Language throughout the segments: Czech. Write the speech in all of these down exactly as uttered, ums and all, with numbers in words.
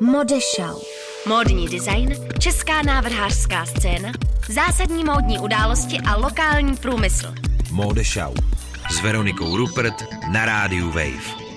Modeshow. Módní design, česká návrhářská scéna, zásadní módní události a lokální průmysl. Modeshow s Veronikou Rupert na rádiu Wave.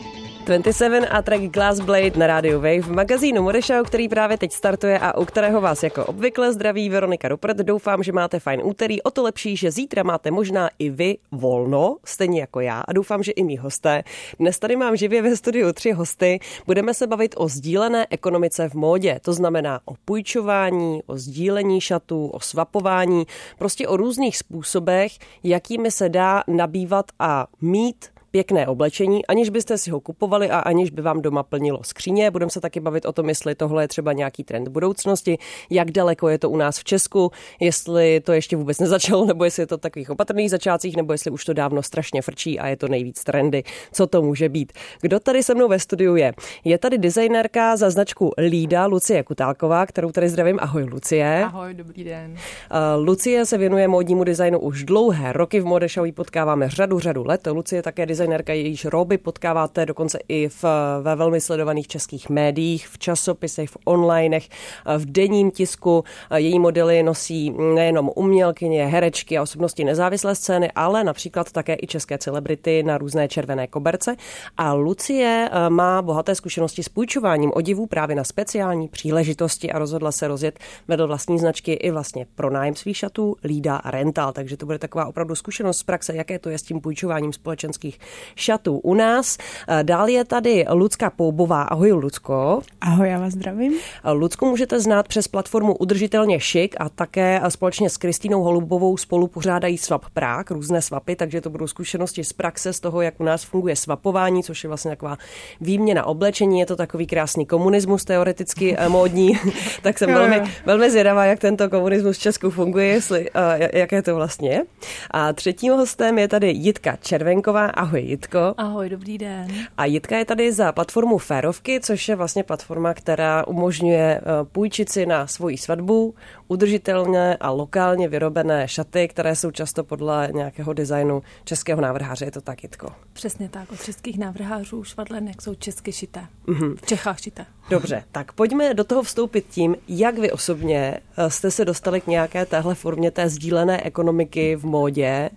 dvacet sedm a track Glass Blade na rádiu Wave v magazínu Modeshow, který právě teď startuje a u kterého vás jako obvykle zdraví Veronika Rupert. Doufám, že máte fajn úterý, o to lepší, že zítra máte možná i vy volno, stejně jako já, a doufám, že i mý hosté. Dnes tady mám živě ve studiu tři hosty. Budeme se bavit o sdílené ekonomice v módě, to znamená o půjčování, o sdílení šatů, o swapování, prostě o různých způsobech, jakými se dá nabývat a mít pěkné oblečení, aniž byste si ho kupovali a aniž by vám doma plnilo skříně. Budeme se taky bavit o tom, jestli tohle je třeba nějaký trend budoucnosti, jak daleko je to u nás v Česku, jestli to ještě vůbec nezačalo, nebo jestli je to v takových opatrných začátcích, nebo jestli už to dávno strašně frčí a je to nejvíc trendy. Co to může být? Kdo tady se mnou ve studiu je? Je tady designérka za značku Lída, Lucie Kutálková, kterou tady zdravím. Ahoj, Lucie. Ahoj, dobrý den. Uh, Lucie se věnuje módnímu designu už dlouhé roky, v Modeshow ji potkáváme řadu řadu let. Lucie také designérka, jejíž roby potkáváte dokonce i v, ve velmi sledovaných českých médiích, v časopisech, v onlinech, v denním tisku. Její modely nosí nejenom umělkyně, herečky a osobnosti nezávislé scény, ale například také i české celebrity na různé červené koberce. A Lucie má bohaté zkušenosti s půjčováním oděvů právě na speciální příležitosti a rozhodla se rozjet vedle vlastní značky i vlastně pronájem svých šatů Lída Rental. Takže to bude taková opravdu zkušenost z praxe, jaké to je s tím půjčováním společenských šatů u nás. Dál je tady Lucka Poubová. Ahoj, Lucko. Ahoj, já vás zdravím. Lucku můžete znát přes platformu Udržitelně Šik a také společně s Kristýnou Holubovou spolu pořádají Swap Prague, různé swapy, takže to budou zkušenosti z praxe z toho, jak u nás funguje swapování, což je vlastně taková výměna oblečení. Je to takový krásný komunismus teoreticky módní, tak jsem velmi, velmi zvědavá, jak tento komunismus v Česku funguje, jestli, jaké to vlastně je. A třetím hostem je tady Jitka Červenková. Ahoj, Jitko. Ahoj, dobrý den. A Jitka je tady za platformu Férovky, což je vlastně platforma, která umožňuje půjčit si na svoji svatbu udržitelně a lokálně vyrobené šaty, které jsou často podle nějakého designu českého návrháře. Je to tak, Jitko? Přesně tak. Od českých návrhářů švadlenek jsou česky šité. Mm-hmm. V Čechách šité. Dobře, tak pojďme do toho vstoupit tím, jak vy osobně jste se dostali k nějaké téhle formě té sdílené ekonomiky v módě.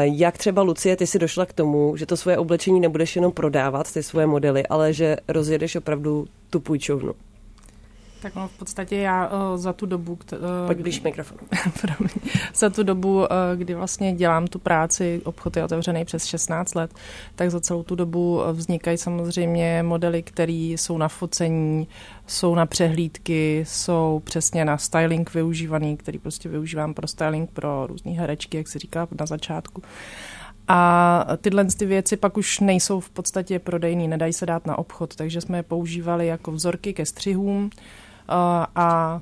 Jak třeba, Lucie, ty si došla k tomu, že to svoje oblečení nebudeš jenom prodávat, ty svoje modely, ale že rozjedeš opravdu tu půjčovnu? Tak no, v podstatě já uh, za tu dobu... Kter, uh, Pojď blíž mikrofonu. Za tu dobu, uh, kdy vlastně dělám tu práci, obchod je otevřený přes šestnáct let, tak za celou tu dobu vznikají samozřejmě modely, které jsou na focení, jsou na přehlídky, jsou přesně na styling využívaný, který prostě využívám pro styling, pro různé herečky, jak se říká na začátku. A tyhle ty věci pak už nejsou v podstatě prodejný, nedají se dát na obchod, takže jsme je používali jako vzorky ke střihům. Uh, a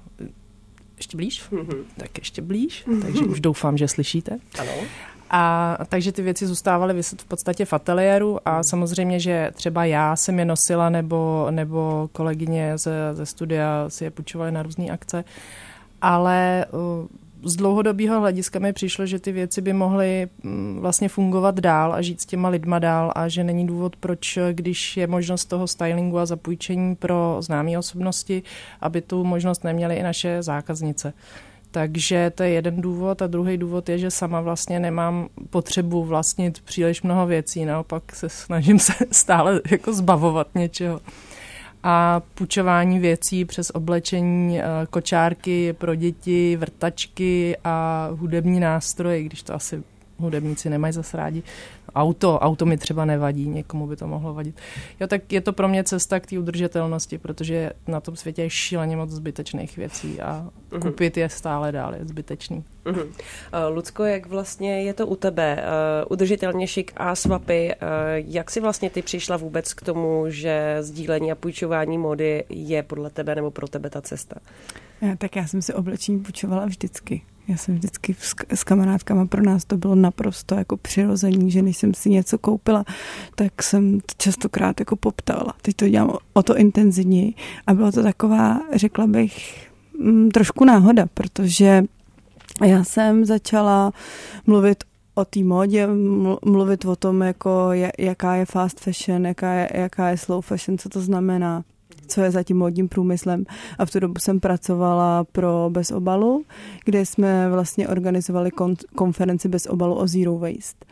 ještě blíž? Mm-hmm. Tak ještě blíž, mm-hmm. Takže už doufám, že slyšíte. Ano. A takže ty věci zůstávaly vyset v podstatě v ateliéru a samozřejmě, že třeba já jsem je nosila nebo, nebo kolegyně ze, ze studia si je půjčovaly na různé akce, ale uh, z dlouhodobého hlediska mi přišlo, že ty věci by mohly vlastně fungovat dál a žít s těma lidma dál a že není důvod, proč, když je možnost toho stylingu a zapůjčení pro známé osobnosti, aby tu možnost neměly i naše zákaznice. Takže to je jeden důvod a druhý důvod je, že sama vlastně nemám potřebu vlastnit příliš mnoho věcí, naopak se snažím se stále jako zbavovat něčeho. A půjčování věcí přes oblečení, kočárky pro děti, vrtačky a hudební nástroje, když to asi hudebníci nemají zas rádi. Auto, auto mi třeba nevadí, někomu by to mohlo vadit. Jo, tak je to pro mě cesta k té udržitelnosti, protože na tom světě je šíleně moc zbytečných věcí a uh-huh. Kupit je stále dál, je zbytečný. Uh-huh. Uh, Lucko, jak vlastně je to u tebe? Uh, udržitelně šik a swapy, uh, jak si vlastně ty přišla vůbec k tomu, že sdílení a půjčování módy je podle tebe nebo pro tebe ta cesta? Já, tak já jsem si oblečení půjčovala vždycky. Já jsem vždycky s kamarádkama, pro nás to bylo naprosto jako přirození, že než jsem si něco koupila, tak jsem častokrát jako poptala. Teď to dělám o to intenzivněji a bylo to taková, řekla bych, trošku náhoda, protože já jsem začala mluvit o té módě, mluvit o tom, jako jaká je fast fashion, jaká je, jaká je slow fashion, co to znamená. co je za tím módním průmyslem. A v tu dobu jsem pracovala pro Bezobalu, kde jsme vlastně organizovali kon- konferenci Bezobalu o Zero Waste.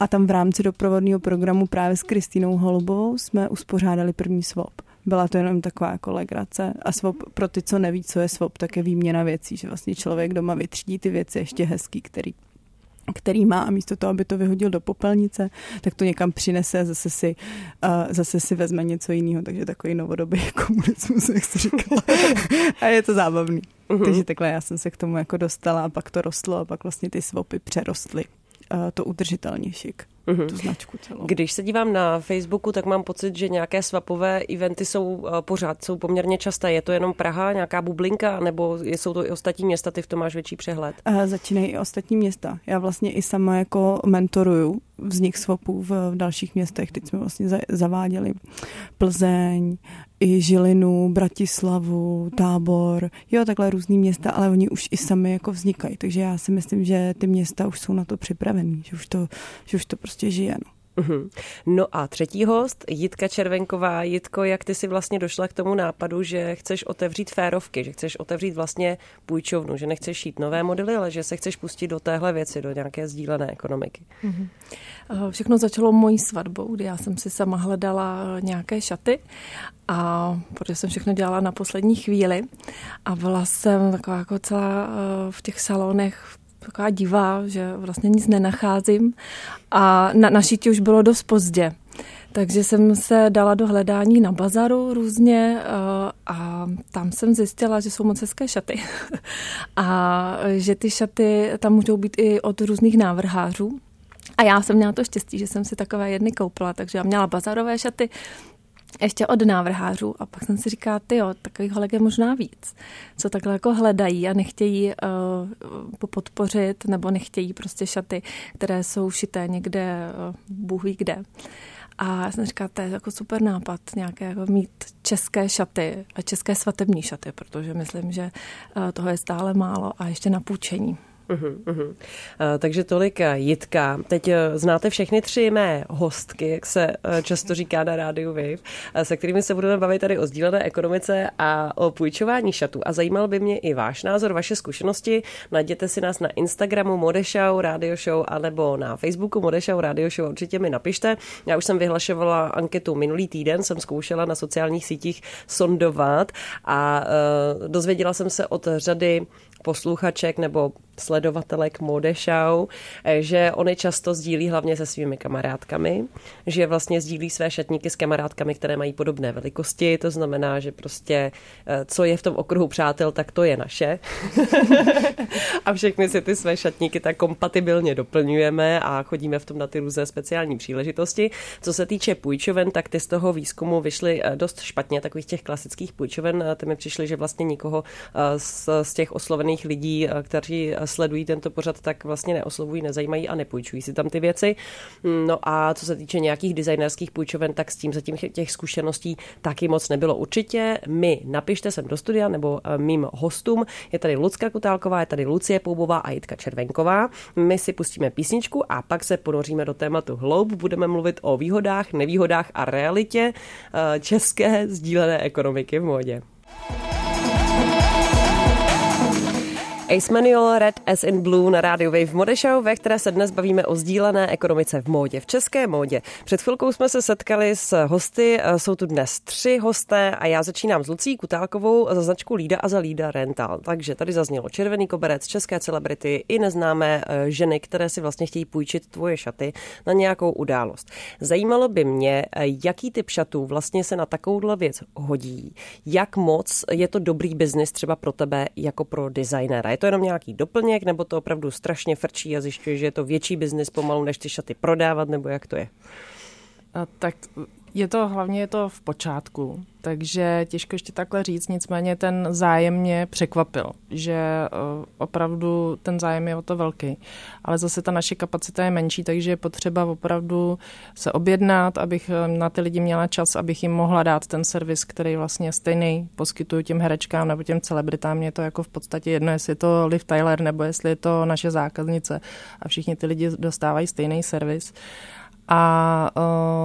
A tam v rámci doprovodného programu právě s Kristýnou Holubovou jsme uspořádali první swap. Byla to jenom taková jako legrace. A swap, pro ty, co neví, co je swap, tak je výměna věcí, že vlastně člověk doma vytřídí ty věci ještě hezký, který který má, a místo toho, aby to vyhodil do popelnice, tak to někam přinese a zase si, uh, zase si vezme něco jiného. Takže takový novodobý komunismus, jak jsi říkala. A je to zábavný. Uh-huh. Takže takhle já jsem se k tomu jako dostala a pak to rostlo a pak vlastně ty swapy přerostly. Uh, to udržitelně šik. Mm-hmm. Tu značku celou. Když se dívám na Facebooku, tak mám pocit, že nějaké swapové eventy jsou pořád, jsou poměrně časté. Je to jenom Praha, nějaká bublinka, nebo jsou to i ostatní města, ty v tom máš větší přehled? Uh, začínají i ostatní města. Já vlastně i sama jako mentoruju vznik swapů v, v dalších městech. Teď jsme vlastně za, zaváděli Plzeň, i Žilinu, Bratislavu, Tábor, jo, takhle různý města, ale oni už i sami jako vznikají. Takže já si myslím, že ty města už jsou na to připravený, že už to, že už to prostě žije. No. Uh-huh. No a třetí host, Jitka Červenková. Jitko, jak ty si vlastně došla k tomu nápadu, že chceš otevřít férovky, že chceš otevřít vlastně půjčovnu, že nechceš šít nové modely, ale že se chceš pustit do téhle věci, do nějaké sdílené ekonomiky? Uh-huh. Všechno začalo mojí svatbou, kdy já jsem si sama hledala nějaké šaty. A protože jsem všechno dělala na poslední chvíli a byla jsem taková jako celá v těch salonech taková divá, že vlastně nic nenacházím a na, na šití už bylo dost pozdě. Takže jsem se dala do hledání na bazaru různě a tam jsem zjistila, že jsou moc hezké šaty. A že ty šaty tam můžou být i od různých návrhářů. A já jsem měla to štěstí, že jsem si takové jedny koupila, takže já měla bazarové šaty, ještě od návrhářů a pak jsem si říkala, tyjo, takových holek je možná víc, co takhle jako hledají a nechtějí uh, podpořit nebo nechtějí prostě šaty, které jsou šité někde, uh, bůh ví kde. A já jsem říkala, to je jako super nápad, nějaké jako mít české šaty a české svatební šaty, protože myslím, že uh, toho je stále málo a ještě na půjčení. Uhum, uhum. A, takže tolik Jitka. Teď znáte všechny tři mé hostky, jak se často říká na rádiu Wave, se kterými se budeme bavit tady o sdílené ekonomice a o půjčování šatů. A zajímal by mě i váš názor, vaše zkušenosti. Najděte si nás na Instagramu Modeshow Radio Show anebo na Facebooku Modeshow Radio Show. Určitě mi napište. Já už jsem vyhlašovala anketu minulý týden, jsem zkoušela na sociálních sítích sondovat a uh, dozvěděla jsem se od řady posluchaček nebo sledovatelek Modeshow, že oni často sdílí hlavně se svými kamarádkami, že vlastně sdílí své šatníky s kamarádkami, které mají podobné velikosti, to znamená, že prostě co je v tom okruhu přátel, tak to je naše. A všechny si ty své šatníky tak kompatibilně doplňujeme a chodíme v tom na ty různé speciální příležitosti. Co se týče půjčoven, tak ty z toho výzkumu vyšly dost špatně, takových těch klasických půjčoven, ty mi přišly, že vlastně nikoho z, z těch oslovených lidí, kteří sledují tento pořad, tak vlastně neoslovují, nezajímají a nepůjčují si tam ty věci. No a co se týče nějakých designerských půjčoven, tak s tím zatím těch zkušeností taky moc nebylo. Určitě mi napište sem do studia nebo mým hostům. Je tady Lucka Kutálková, je tady Lucie Poubová a Jitka Červenková. My si pustíme písničku a pak se ponoříme do tématu hloub. Budeme mluvit o výhodách, nevýhodách a realitě české sdílené ekonomiky v módě. Ace Manual, Red as in Blue na Radio Wave v Modeshow, ve které se dnes bavíme o sdílené ekonomice v módě, v české módě. Před chvilkou jsme se setkali s hosty, jsou tu dnes tři hosté a já začínám s Lucí Kutálkovou za značku Lída a za Lída Rental. Takže tady zaznělo červený koberec, české celebrity i neznámé ženy, které si vlastně chtějí půjčit tvoje šaty na nějakou událost. Zajímalo by mě, jaký typ šatů vlastně se na takovouhle věc hodí, jak moc je to dobrý biznis třeba pro tebe jako pro designera. To jenom nějaký doplněk, nebo to opravdu strašně frčí a zjišťuje, že je to větší biznis pomalu, než ty šaty prodávat, nebo jak to je? A tak je to, hlavně je to v počátku, takže těžko ještě takhle říct, nicméně ten zájem mě překvapil, že opravdu ten zájem je o to velký, ale zase ta naše kapacita je menší, takže je potřeba opravdu se objednat, abych na ty lidi měla čas, abych jim mohla dát ten servis, který vlastně stejný poskytuju těm herečkám nebo těm celebritám, mě to jako v podstatě jedno, jestli je to Liv Tyler nebo jestli je to naše zákaznice a všichni ty lidi dostávají stejný servis. A uh,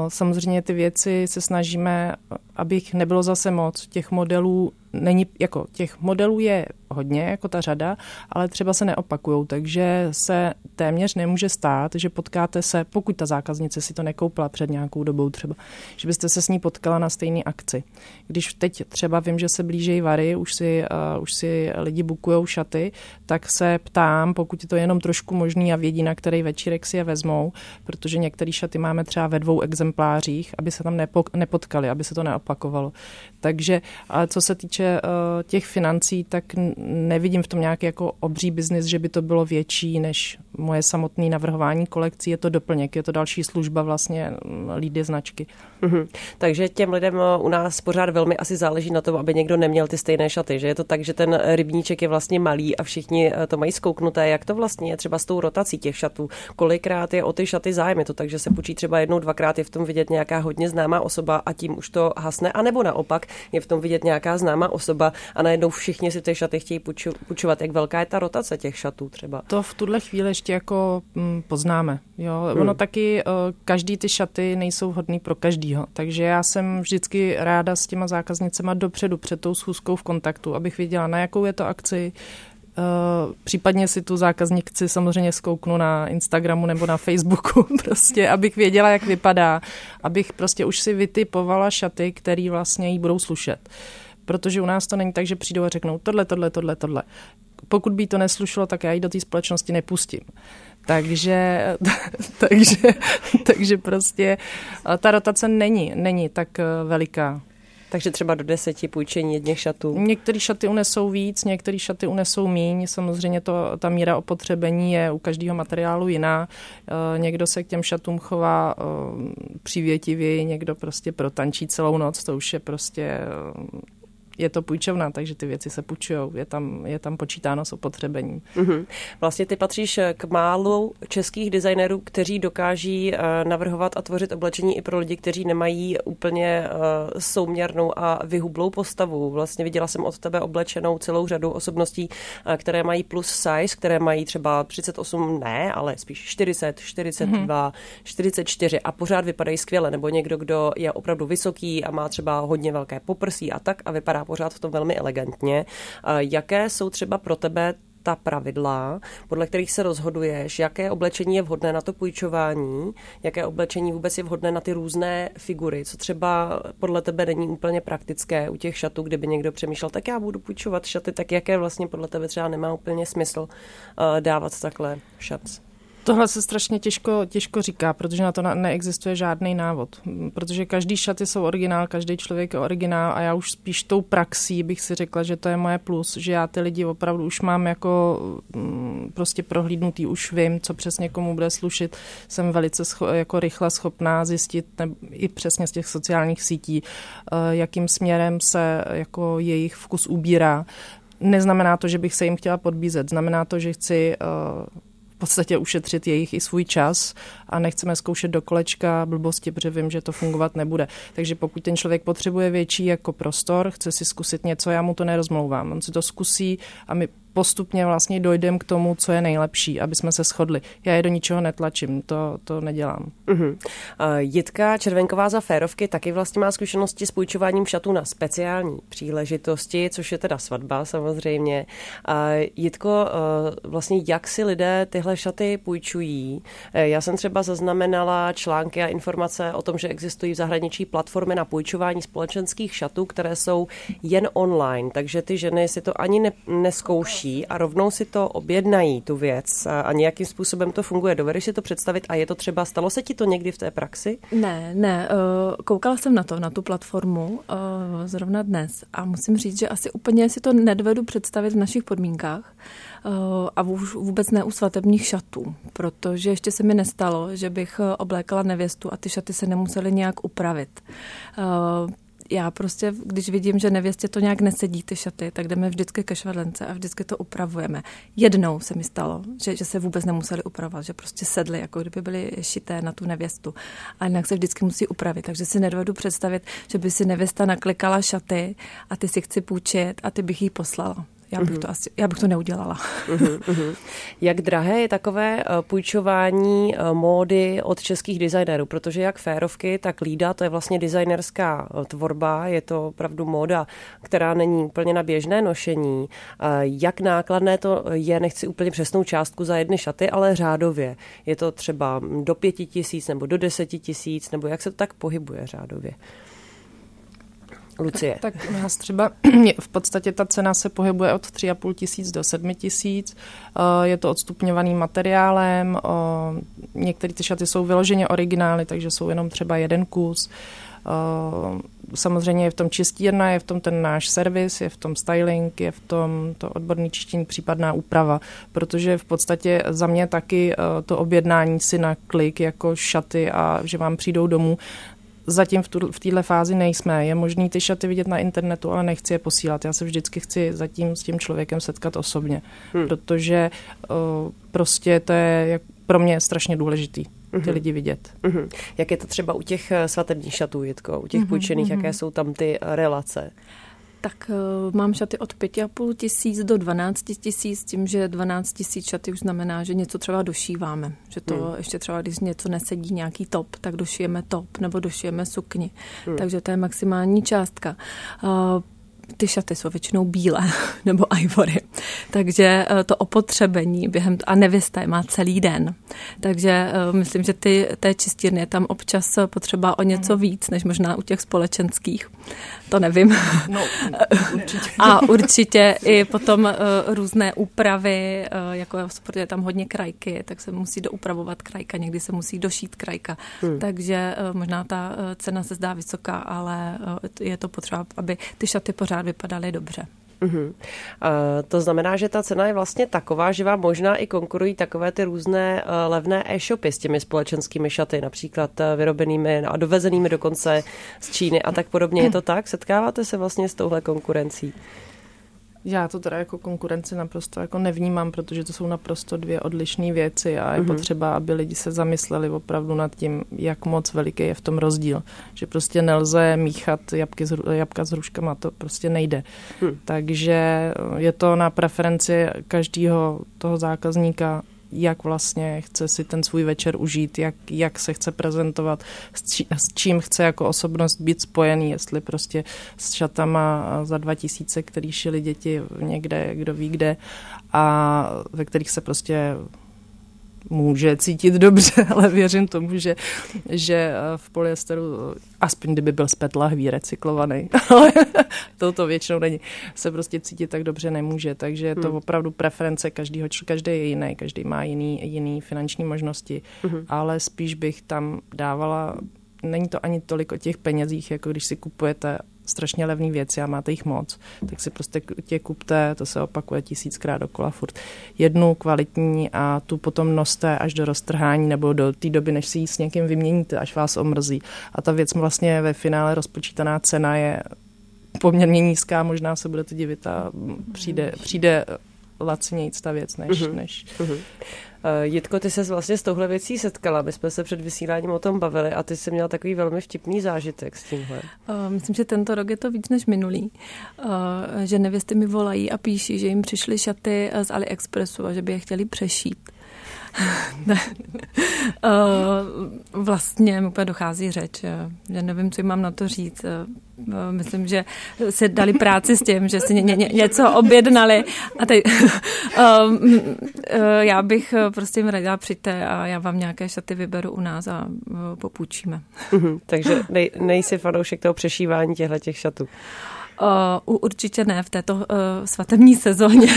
samozřejmě ty věci se snažíme, aby jich nebylo zase moc. Těch modelů není, jako těch modelů je hodně, jako ta řada, ale třeba se neopakujou, takže se téměř nemůže stát, že potkáte se, pokud ta zákaznice si to nekoupila před nějakou dobou třeba, že byste se s ní potkala na stejné akci. Když teď třeba vím, že se blížejí vary, už si, uh, už si lidi bukujou šaty, tak se ptám, pokud je to jenom trošku možný a vědí, na který večírek si je vezmou, protože některé šaty máme třeba ve dvou exemplářích, aby se tam nepotkali, aby se to neopakovalo. Takže ale co se týče uh, těch financí, tak nevidím v tom nějaký jako obří biznis, že by to bylo větší než moje samotné navrhování kolekcí. Je to doplněk, je to další služba vlastně Lídy značky. Mm-hmm. Takže těm lidem u nás pořád velmi asi záleží na tom, aby někdo neměl ty stejné šaty, že je to tak, že ten rybníček je vlastně malý a všichni to mají zkouknuté. Jak to vlastně je třeba s tou rotací těch šatů? Kolikrát je o ty šaty zájem? Je to tak, že se půjčí třeba jednou, dvakrát, je v tom vidět nějaká hodně známá osoba a tím už to hasne, anebo naopak je v tom vidět nějaká známá osoba a najednou všichni si ty šaty chtějí půjčovat. Jak velká je ta rotace těch šatů třeba? To v tuhle chvíli ještě jako poznáme. Jo? Hmm. Ono taky, každý ty šaty nejsou hodný pro každýho, takže já jsem vždycky ráda s těma zákaznicema dopředu před tou schůzkou v kontaktu, abych věděla, na jakou je to akci. Uh, případně si tu zákaznici samozřejmě zkouknu na Instagramu nebo na Facebooku, prostě, abych věděla, jak vypadá, abych prostě už si vytipovala šaty, které vlastně jí budou slušet. Protože u nás to není tak, že přijdou a řeknou tohle, tohle, tohle, tohle. Pokud by to neslušilo, tak já ji do té společnosti nepustím. Takže, takže, takže prostě ta rotace není, není tak veliká. Takže třeba do deseti půjčení jedněch šatů. Některé šaty unesou víc, některé šaty unesou míň. Samozřejmě to, ta míra opotřebení je u každého materiálu jiná. E, někdo se k těm šatům chová e, přívětivěji, někdo prostě protančí celou noc. To už je prostě, e, je to půjčovna, takže ty věci se půjčujou. Je tam, je tam počítáno s opotřebením. Mm-hmm. Vlastně ty patříš k málu českých designérů, kteří dokáží navrhovat a tvořit oblečení i pro lidi, kteří nemají úplně souměrnou a vyhublou postavu. Vlastně viděla jsem od tebe oblečenou celou řadu osobností, které mají plus size, které mají třeba třicet osm, ne, ale spíš čtyřicet, čtyřicet dva, mm-hmm. čtyřicet čtyři a pořád vypadají skvěle. Nebo někdo, kdo je opravdu vysoký a má třeba hodně velké poprsí a tak a vypadá pořád v tom velmi elegantně. Jaké jsou třeba pro tebe ta pravidla, podle kterých se rozhoduješ, jaké oblečení je vhodné na to půjčování, jaké oblečení vůbec je vhodné na ty různé figury, co třeba podle tebe není úplně praktické u těch šatů, kdyby někdo přemýšlel, tak já budu půjčovat šaty, tak jaké vlastně podle tebe třeba nemá úplně smysl dávat takhle šat? Tohle se strašně těžko, těžko říká, protože na to neexistuje žádný návod. Protože každý šaty jsou originál, každý člověk je originál a já už spíš tou praxí bych si řekla, že to je moje plus, že já ty lidi opravdu už mám jako prostě prohlídnutý, už vím, co přesně komu bude slušit. Jsem velice scho- jako rychle schopná zjistit ne- i přesně z těch sociálních sítí, jakým směrem se jako jejich vkus ubírá. Neznamená to, že bych se jim chtěla podbízet, znamená to, že chci v podstatě ušetřit jejich i svůj čas a nechceme zkoušet do kolečka blbosti, protože vím, že to fungovat nebude. Takže pokud ten člověk potřebuje větší jako prostor, chce si zkusit něco, já mu to nerozmlouvám. On si to zkusí a my postupně vlastně dojdeme k tomu, co je nejlepší, aby jsme se shodli. Já je do ničeho netlačím, to, to nedělám. Uh-huh. Jitka Červenková za Férovky taky vlastně má zkušenosti s půjčováním šatů na speciální příležitosti, což je teda svatba samozřejmě. Jitko, vlastně jak si lidé tyhle šaty půjčují? Já jsem třeba zaznamenala články a informace o tom, že existují v zahraničí platformy na půjčování společenských šatů, které jsou jen online, takže ty ženy si to ani ne- neskouší a rovnou si to objednají, tu věc, a nějakým způsobem to funguje. Dovedeš si to představit a je to třeba, stalo se ti to někdy v té praxi? Ne, ne, koukala jsem na to, na tu platformu zrovna dnes a musím říct, že asi úplně si to nedovedu představit v našich podmínkách a vůbec ne u svatebních šatů, protože ještě se mi nestalo, že bych oblékala nevěstu a ty šaty se nemusely nějak upravit. Já prostě, když vidím, že nevěstě to nějak nesedí ty šaty, tak jdeme vždycky ke švadlence a vždycky to upravujeme. Jednou se mi stalo, že, že se vůbec nemuseli upravovat, že prostě sedly, jako kdyby byly šité na tu nevěstu. A jinak se vždycky musí upravit, takže si nedovedu představit, že by si nevěsta naklikala šaty a ty si chci půjčit a ty bych jí poslala. Já bych, uh-huh. to, asi, já bych to neudělala. Uh-huh, uh-huh. Jak drahé je takové půjčování módy od českých designérů? Protože jak Férovky, tak Lída, to je vlastně designerská tvorba, je to opravdu móda, která není úplně na běžné nošení. Jak nákladné to je, nechci úplně přesnou částku za jedny šaty, ale řádově. Je to třeba do pěti tisíc nebo do deseti tisíc, nebo jak se to tak pohybuje řádově? Lucie. Tak, tak u nás třeba v podstatě ta cena se pohybuje od tři a půl tisíce do sedm tisíc. Je to odstupňovaným materiálem. Některé ty šaty jsou vyloženě originály, takže jsou jenom třeba jeden kus. Samozřejmě je v tom čistírna, je v tom ten náš servis, je v tom styling, je v tom to odborný čištění, případná úprava, protože v podstatě za mě taky to objednání si na klik jako šaty a že vám přijdou domů, zatím v, tu, v této fázi nejsme. Je možný ty šaty vidět na internetu, ale nechci je posílat. Já se vždycky chci zatím s tím člověkem setkat osobně, hmm. protože uh, prostě to je pro mě strašně důležitý ty uh-huh. lidi vidět. Uh-huh. Jak je to třeba u těch svatebních šatů, Jitko? U těch uh-huh. půjčených, jaké jsou tam ty relace? Tak uh, mám šaty od pět a půl tisíce do dvanáct tisíc, tím, že dvanáct tisíc šaty už znamená, že něco třeba došíváme. Že to hmm. ještě třeba, když něco nesedí, nějaký top, tak došijeme top nebo došijeme sukni. Hmm. Takže to je maximální částka. Uh, Ty šaty jsou většinou bílé nebo ivory, takže to opotřebení během a nevěsta má celý den. Takže myslím, že ty, té čistírny je tam občas potřeba o něco víc, než možná u těch společenských. To nevím. No, určitě. A určitě i potom různé úpravy, jako je tam hodně krajky, tak se musí doupravovat krajka, někdy se musí došít krajka. Hmm. Takže možná ta cena se zdá vysoká, ale je to potřeba, aby ty šaty pořád vypadaly dobře. Uh-huh. Uh, to znamená, že ta cena je vlastně taková, že vám možná i konkurují takové ty různé uh, levné e-shopy s těmi společenskými šaty, například uh, vyrobenými a dovezenými dokonce z Číny a tak podobně. Je to tak? Setkáváte se vlastně s touhle konkurencí? Já to teda jako konkurenci naprosto jako nevnímám, protože to jsou naprosto dvě odlišné věci a je mm-hmm. potřeba, aby lidi se zamysleli opravdu nad tím, jak moc veliký je v tom rozdíl. Že prostě nelze míchat jabky z, jabka s hruškama, to prostě nejde. Mm. Takže je to na preferenci každého toho zákazníka, jak vlastně chce si ten svůj večer užít, jak, jak se chce prezentovat, s, či, s čím chce jako osobnost být spojený, jestli prostě s šatama za dva tisíce, který šili děti někde, kdo ví kde, a ve kterých se prostě může cítit dobře, ale věřím tomu, že, že v polyesteru, aspoň kdyby byl z pet lahví recyklovaný, ale to většinou není, se prostě cítit tak dobře nemůže, takže je to hmm. opravdu preference každého, každý je jiný, každý má jiný, jiný finanční možnosti, hmm. ale spíš bych tam dávala, není to ani tolik o těch penězích, jako když si kupujete strašně levné věci a máte jich moc, tak si prostě tě kupte, to se opakuje tisíckrát dokola furt, jednu kvalitní a tu potom noste až do roztrhání nebo do té doby, než si ji s někým vyměníte, až vás omrzí. A ta věc vlastně ve finále rozpočítaná cena je poměrně nízká, možná se budete divit a přijde, přijde lacnějc ta věc, než... Uh-huh. než. Uh-huh. Jitko, ty se vlastně s touhle věcí setkala, my jsme se před vysíláním o tom bavili a ty jsi měla takový velmi vtipný zážitek s tímhle. Myslím, že tento rok je to víc než minulý, že nevěsty mi volají a píší, že jim přišly šaty z AliExpressu a že by je chtěli přešít. Vlastně mi úplně dochází řeč, já nevím, co jim mám na to říct. Myslím, že se dali práci s tím, že si ně, ně, něco objednali a teď já bych prostě jim radila, přijďte a já vám nějaké šaty vyberu u nás a popůjčíme. Takže nej, nejsi fanoušek toho přešívání těchto těch šatů? Uh, určitě ne v této uh, svatební sezóně.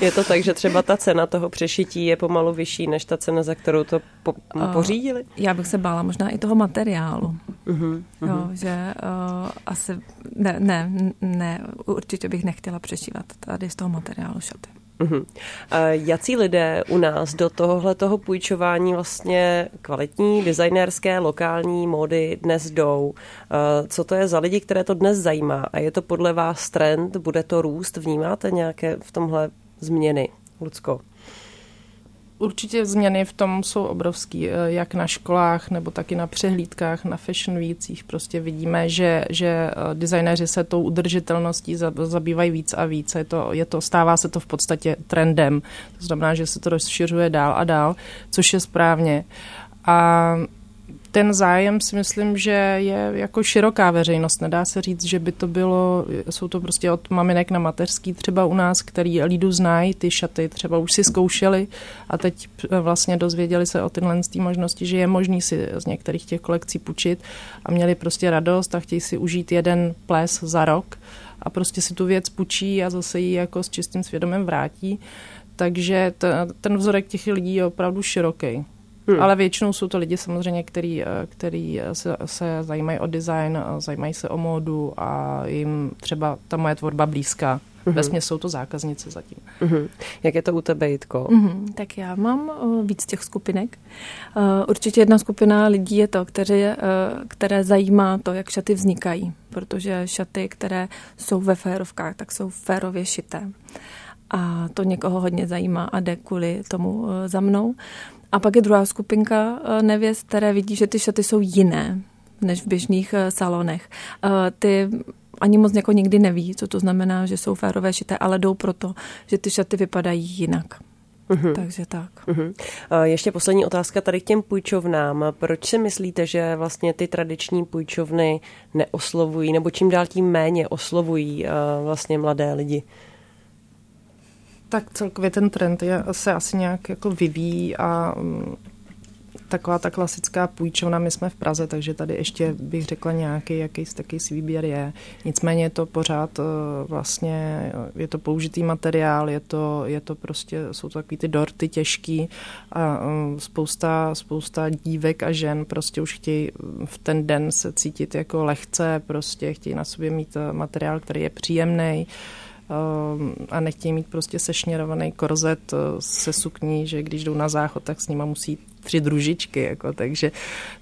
Je to tak, že třeba ta cena toho přešití je pomalu vyšší než ta cena, za kterou to po- pořídili? Uh, já bych se bála možná i toho materiálu. Uh-huh, uh-huh. Jo, že uh, asi ne, ne, ne, určitě bych nechtěla přešívat tady z toho materiálu šaty. Uhum. Jací lidé u nás do tohohletoho půjčování vlastně kvalitní, designérské, lokální módy dnes jdou? Co to je za lidi, které to dnes zajímá? A je to podle vás trend? Bude to růst? Vnímáte nějaké v tomhle změny? Lucko? Určitě změny v tom jsou obrovský, jak na školách, nebo taky na přehlídkách, na fashion weekích. Prostě vidíme, že, že designéři se tou udržitelností zabývají víc a víc. Je to, je to, stává se to v podstatě trendem. To znamená, že se to rozšiřuje dál a dál, což je správně. A ten zájem si myslím, že je jako široká veřejnost. Nedá se říct, že by to bylo, jsou to prostě od maminek na mateřský třeba u nás, který Lídu znají, ty šaty třeba už si zkoušeli a teď vlastně dozvěděli se o tyhle možnosti, že je možný si z některých těch kolekcí půjčit a měli prostě radost a chtějí si užít jeden ples za rok a prostě si tu věc půjčí a zase ji jako s čistým svědomem vrátí. Takže t- ten vzorek těch lidí je opravdu široký. Hmm. Ale většinou jsou to lidi samozřejmě, který, který se, se zajímají o design, zajímají se o módu a jim třeba ta moje tvorba blízká. Uhum. Vesmě jsou to zákaznice zatím. Uhum. Jak je to u tebe, Jitko? Uhum. Tak já mám uh, víc těch skupinek. Uh, určitě jedna skupina lidí je to, které, uh, které zajímá to, jak šaty vznikají. Protože šaty, které jsou ve férovkách, tak jsou férově šité. A to někoho hodně zajímá a jde kvůli tomu uh, za mnou. A pak je druhá skupinka nevěst, které vidí, že ty šaty jsou jiné než v běžných salonech. Ty ani moc jako nikdy neví, co to znamená, že jsou férové šité, ale jdou proto, že ty šaty vypadají jinak. Uhum. Takže tak. Uhum. Ještě poslední otázka tady k těm půjčovnám. Proč si myslíte, že vlastně ty tradiční půjčovny neoslovují, nebo čím dál tím méně oslovují vlastně mladé lidi? Tak celkově ten trend je, se asi nějak jako vyvíjí a um, taková ta klasická půjčovna, my jsme v Praze, takže tady ještě bych řekla nějaký, jaký taký výběr je. Nicméně je to pořád uh, vlastně, je to použitý materiál, je to, je to prostě, jsou to takový ty dorty těžký a um, spousta, spousta dívek a žen prostě už chtějí v ten den se cítit jako lehce, prostě chtějí na sobě mít materiál, který je příjemný, a nechtějí mít prostě sešněrovaný korzet se sukní, že když jdou na záchod, tak s nima musí tři družičky, jako, takže,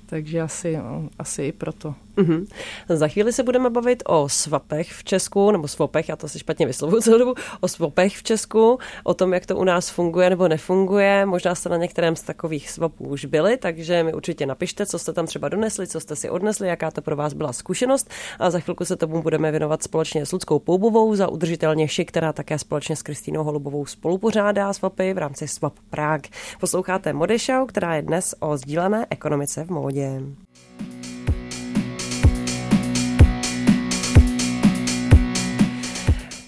takže asi, no, asi i proto. Mm-hmm. Za chvíli se budeme bavit o swapech v Česku, nebo swapech, já to si špatně vyslovuju celou dobu, o swapech v Česku, o tom, jak to u nás funguje nebo nefunguje, možná jste na některém z takových swapů už byli, takže mi určitě napište, co jste tam třeba donesli, co jste si odnesli, jaká to pro vás byla zkušenost a za chvilku se tomu budeme věnovat společně s Luckou Poubovou za Udržitelně Šik, která také společně s Kristýnou Holubovou spolupořádá swapy v rámci Swap Prague. Posloucháte Mode Show, která je dnes o sdílené ekonomice v módě.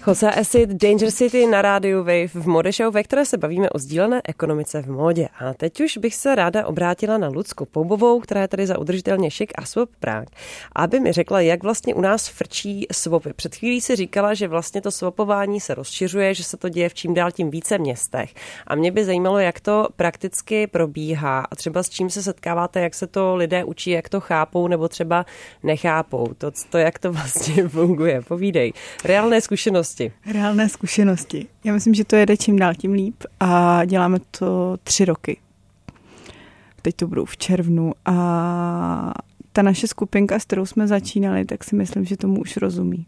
Jose Acid, Danger City na rádiu Wave v Mode Show, ve které se bavíme o sdílené ekonomice v módě. A teď už bych se ráda obrátila na Lucku Poubovou, která je tady za Udržitelně Šik a Swap Prague, aby mi řekla, jak vlastně u nás frčí swapy. Před chvílí si říkala, že vlastně to swapování se rozšiřuje, že se to děje v čím dál tím více městech. A mě by zajímalo, jak to prakticky probíhá a třeba s čím se setkáváte, jak se to lidé učí, jak to chápou nebo třeba nechápou. To, to jak to vlastně funguje. Povídej. Reálné zkušenosti. Reálné zkušenosti. Já myslím, že to jede čím dál tím líp a děláme to tři roky. Teď to budou v červnu a ta naše skupinka, s kterou jsme začínali, tak si myslím, že tomu už rozumí.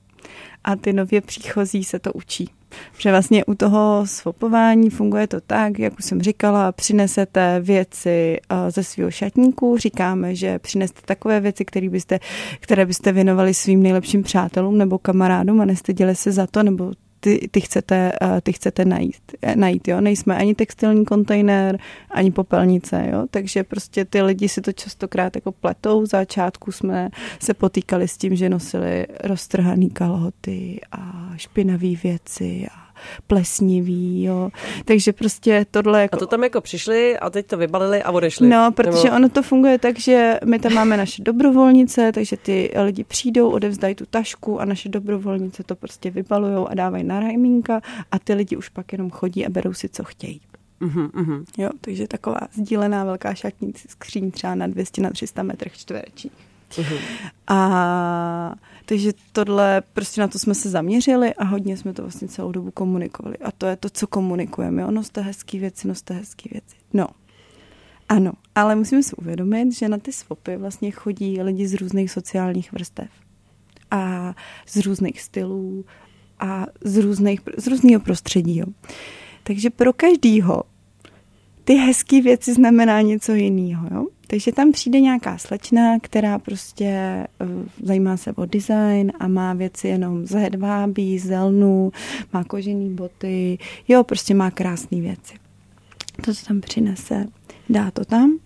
A ty nově příchozí se to učí. Protože vlastně u toho swapování funguje to tak, jak už jsem říkala, přinesete věci ze svého šatníku, říkáme, že přineste takové věci, které byste, které byste věnovali svým nejlepším přátelům nebo kamarádům a nestyděli se za to, nebo ty, ty chcete, ty chcete najít. najít jo? Nejsme ani textilní kontejner, ani popelnice, jo? Takže prostě ty lidi si to častokrát jako pletou. V začátku jsme se potýkali s tím, že nosili roztrhaný kalhoty a špinavý věci a plesnivý, jo. Takže prostě tohle jako... A to tam jako přišli a teď to vybalili a odešli. No, protože nebo... ono to funguje tak, že my tam máme naše dobrovolnice, takže ty lidi přijdou, odevzdají tu tašku a naše dobrovolnice to prostě vybalujou a dávají na rajmínka a ty lidi už pak jenom chodí a berou si, co chtějí. Uhum, uhum. Jo, takže taková sdílená velká šatní skříň třeba na dvě stě na tři sta metrech čtverečních. Uhum. A takže tohle, prostě na to jsme se zaměřili a hodně jsme to vlastně celou dobu komunikovali. A to je to, co komunikujeme. Jo? Noste hezký věci, noste hezký věci. No, ano, ale musíme si uvědomit, že na ty swapy vlastně chodí lidi z různých sociálních vrstev a z různých stylů a z různých, z různého prostředí. Jo? Takže pro každýho ty hezké věci znamená něco jiného, jo? Takže tam přijde nějaká slečna, která prostě uh, zajímá se o design a má věci jenom z hedvábí, z lnu, má kožený boty, jo, prostě má krásné věci. To, co tam přinese, dá to tam.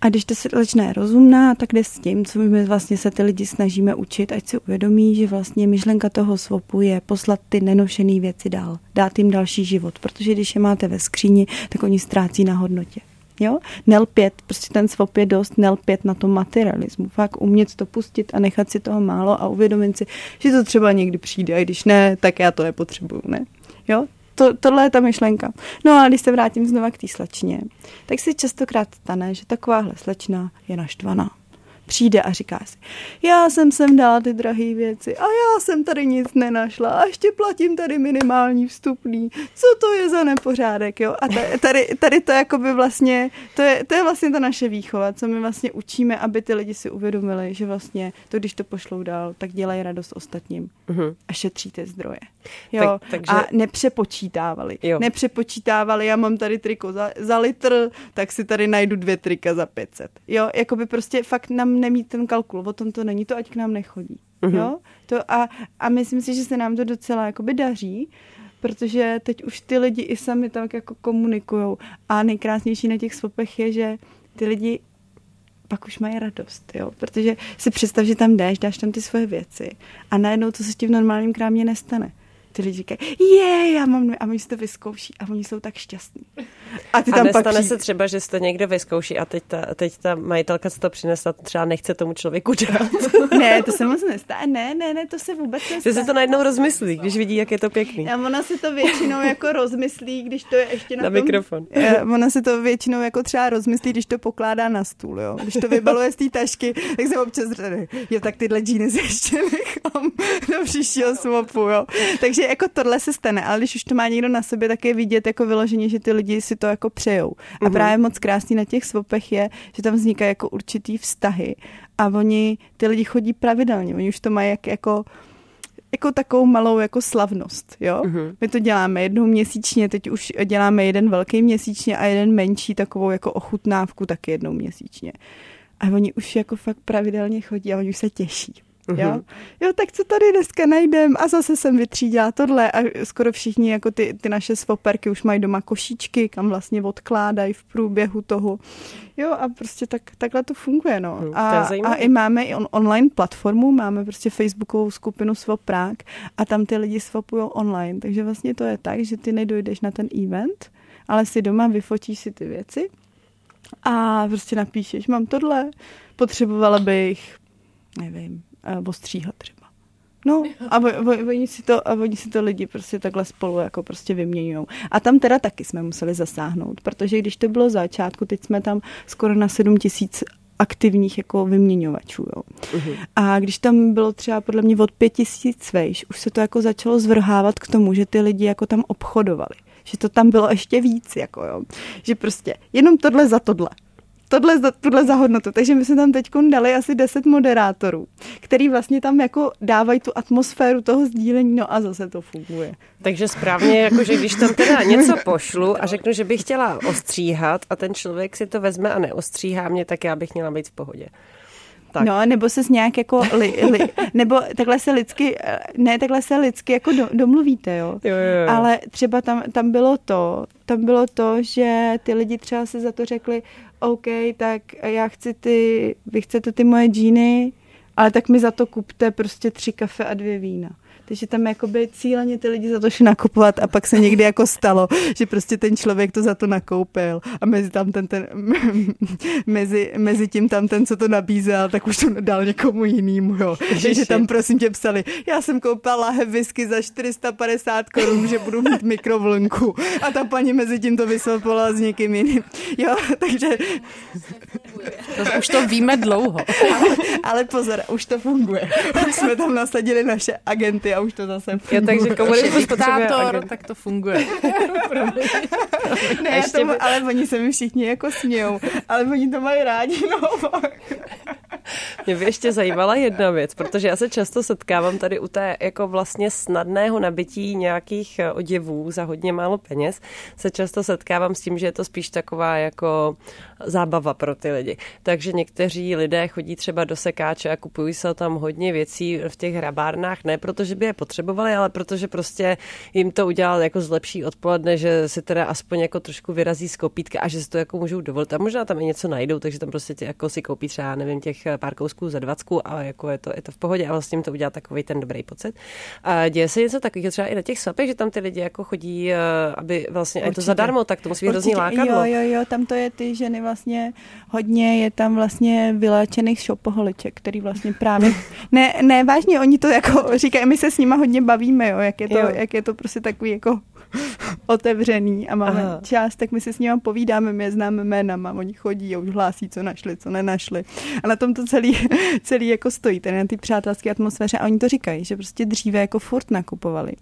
A když ta slečna je rozumná, tak jde s tím, co my vlastně se ty lidi snažíme učit, ať si uvědomí, že vlastně myšlenka toho swapu je poslat ty nenošené věci dál, dát jim další život, protože když je máte ve skříni, tak oni ztrácí na hodnotě. Jo? Nelpět, prostě ten swap je dost, nelpět na tom materialismu, fakt umět to pustit a nechat si toho málo a uvědomit si, že to třeba někdy přijde a když ne, tak já to nepotřebuju, ne? Jo? To, tohle je ta myšlenka. No a když se vrátím znova k té slečně, tak si častokrát stane, že takováhle slečna je naštvaná. Přijde a říká si, já jsem sem dala ty drahé věci a já jsem tady nic nenašla a ještě platím tady minimální vstupný. Co to je za nepořádek, jo? A tady, tady to jakoby vlastně, to je, to je vlastně ta naše výchova, co my vlastně učíme, aby ty lidi si uvědomili, že vlastně to, když to pošlou dál, tak dělají radost ostatním a šetříte zdroje. Jo? Tak, takže... A nepřepočítávali. Jo. Nepřepočítávali, já mám tady triko za, za litr, tak si tady najdu dvě trika za pět set. Jo, jakoby prostě fakt nám nemít ten kalkul, o tom to není, to ať k nám nechodí. Mm-hmm. Jo? To a, a myslím si, že se nám to docela jakoby daří, protože teď už ty lidi i sami tak jako komunikujou a nejkrásnější na těch swapech je, že ty lidi pak už mají radost, jo? Protože si představ, že tam jdeš, dáš tam ty svoje věci a najednou to se s tím normálním krámě nestane. Ty lidi říkají, je, já mám, a oni si to vyzkouší a oni jsou tak šťastní. A, ty a tam nestane pak se třeba, že si to někdo vyzkouší a teď ta, teď ta majitelka se to přinesla, třeba nechce tomu člověku dát. Ne, to se moc nestane, ne, ne, ne, to se vůbec nestane. Ty se to najednou rozmyslí, když vidí, jak je to pěkný. A ona si to většinou jako rozmyslí, když to je ještě na, na tom... mikrofon. Ona si to většinou jako třeba rozmyslí, když to pokládá na stůl, jo. Když to vybaluje z té tašky, tak se občas řadí, jo, tak tyhle džíny si ještě nechám do příštího swapu, jo. Takže jako tohle se stane, ale když už to má někdo na sobě, tak je vidět jako vyloženě, že ty lidi si to jako přejou. A uhum. Právě moc krásný na těch swapech je, že tam vznikají jako určitý vztahy a oni, ty lidi chodí pravidelně, oni už to mají jak, jako, jako takovou malou jako slavnost, jo. Uhum. My to děláme jednou měsíčně, teď už děláme jeden velký měsíčně a jeden menší takovou jako ochutnávku taky jednou měsíčně. A oni už jako fakt pravidelně chodí a oni už se těší. Jo? jo, tak co tady dneska najdem a zase jsem vytřídila tohle a skoro všichni jako ty, ty naše swaperky už mají doma košíčky, kam vlastně odkládají v průběhu toho. Jo a prostě tak, takhle to funguje, no. A, a i máme i on, online platformu, máme prostě facebookovou skupinu Swap Prague a tam ty lidi swapujou online, takže vlastně to je tak, že ty nedojdeš na ten event, ale si doma vyfotíš si ty věci a prostě napíšeš, mám tohle, potřebovala bych, nevím, ostříhat třeba. No a, bo, bo, oni si to, a oni si to lidi prostě takhle spolu jako prostě vyměňujou. A tam teda taky jsme museli zasáhnout, protože když to bylo začátku, teď jsme tam skoro na sedm tisíc aktivních jako vyměňovačů. Jo. Uhum. A když tam bylo třeba podle mě od pět tisíc vejš, už se to jako začalo zvrhávat k tomu, že ty lidi jako tam obchodovali. Že to tam bylo ještě víc. Jako, jo. Že prostě jenom tohle za tohle. Tohle za, tohle za hodnotu. Takže my jsme tam teď dali asi deset moderátorů, který vlastně tam jako dávají tu atmosféru toho sdílení, no a zase to funguje. Takže správně, jakože když tam teda něco pošlu a řeknu, že bych chtěla ostříhat a ten člověk si to vezme a neostříhá mě, tak já bych měla být v pohodě. Tak. No, nebo se nějak jako, li, li, nebo takhle se lidsky, ne, takhle se lidsky jako do, domluvíte, jo? Jo, jo, jo. Ale třeba tam, tam bylo to, tam bylo to, že ty lidi třeba se za to řekli, OK, tak já chci ty, vy chcete ty moje džíny, ale tak mi za to kupte prostě tři kafe a dvě vína. Takže tam jakoby cíleně ty lidi za to šli nakupovat a pak se někdy jako stalo, že prostě ten člověk to za to nakoupil a mezi tam ten, ten mezi, mezi tím tam ten, co to nabízel, tak už to dal někomu jinýmu, jo. Takže tam prosím tě psali, já jsem koupila lahev whisky za čtyři sta padesát korun, že budu mít mikrovlnku a ta paní mezi tím to vysvapala s někým jiným, jo, takže... To, už to víme dlouho. Ale, ale pozor, už to funguje. Už jsme tam nasadili naše agenty a už to zase funguje. Jo, takže komunismus potřebuje agent. Tak to funguje. Ne, tomu, ale oni se mi všichni jako smějou, ale oni to mají rádi, no. Mě by ještě zajímala jedna věc, protože já se často setkávám tady u té jako vlastně snadného nabití nějakých oděvů za hodně málo peněz. Se často setkávám s tím, že je to spíš taková jako zábava pro ty lidi. Takže někteří lidé chodí třeba do sekáče a kupují se tam hodně věcí v těch hrabárnách, ne protože by je potřebovali, ale protože prostě jim to udělal jako zlepší odpoledne, že si teda aspoň jako trošku vyrazí z kopítka a že si to jako můžou dovolit. A možná tam i něco najdou, takže tam prostě jako si koupí třeba, nevím, těch pár kousků za dvacku a jako je to, je to v pohodě a vlastně jim to udělá takový ten dobrý pocit. A děje se něco takového třeba i na těch swapech, že tam ty lidi jako chodí, aby vlastně a je to zadarmo, tak to musí být hrozný lákadlo. Jo, jo, jo, tam to je ty ženy vlastně hodně, je tam vlastně vyláčených shopoholiček, který vlastně právě ne, ne, vážně oni to jako říkají, my se s nima hodně bavíme, jo, jak je to, jo. Jak je to prostě takový jako otevřený a máme Aha. čas, tak my se s nima povídáme, my je známe jménama, oni chodí a už hlásí, co našli, co nenašli. A na tom to celý, celý jako stojí, tady na ty přátelské atmosféře a oni to říkají, že prostě dříve jako furt nakupovali.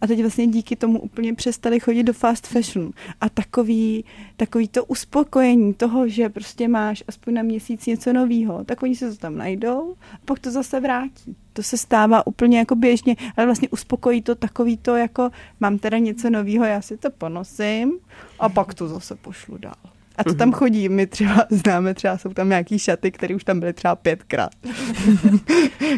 A teď vlastně díky tomu úplně přestali chodit do fast fashion. A takový, takový to uspokojení toho, že prostě máš aspoň na měsíc něco novýho, tak oni se to tam najdou a pak to zase vrátí. To se stává úplně jako běžně, ale vlastně uspokojí to takový to jako mám teda něco novýho, já si to ponosím a pak to zase pošlu dál. A to tam chodí, my třeba známe, třeba jsou tam nějaký šaty, které už tam byly třeba pětkrát.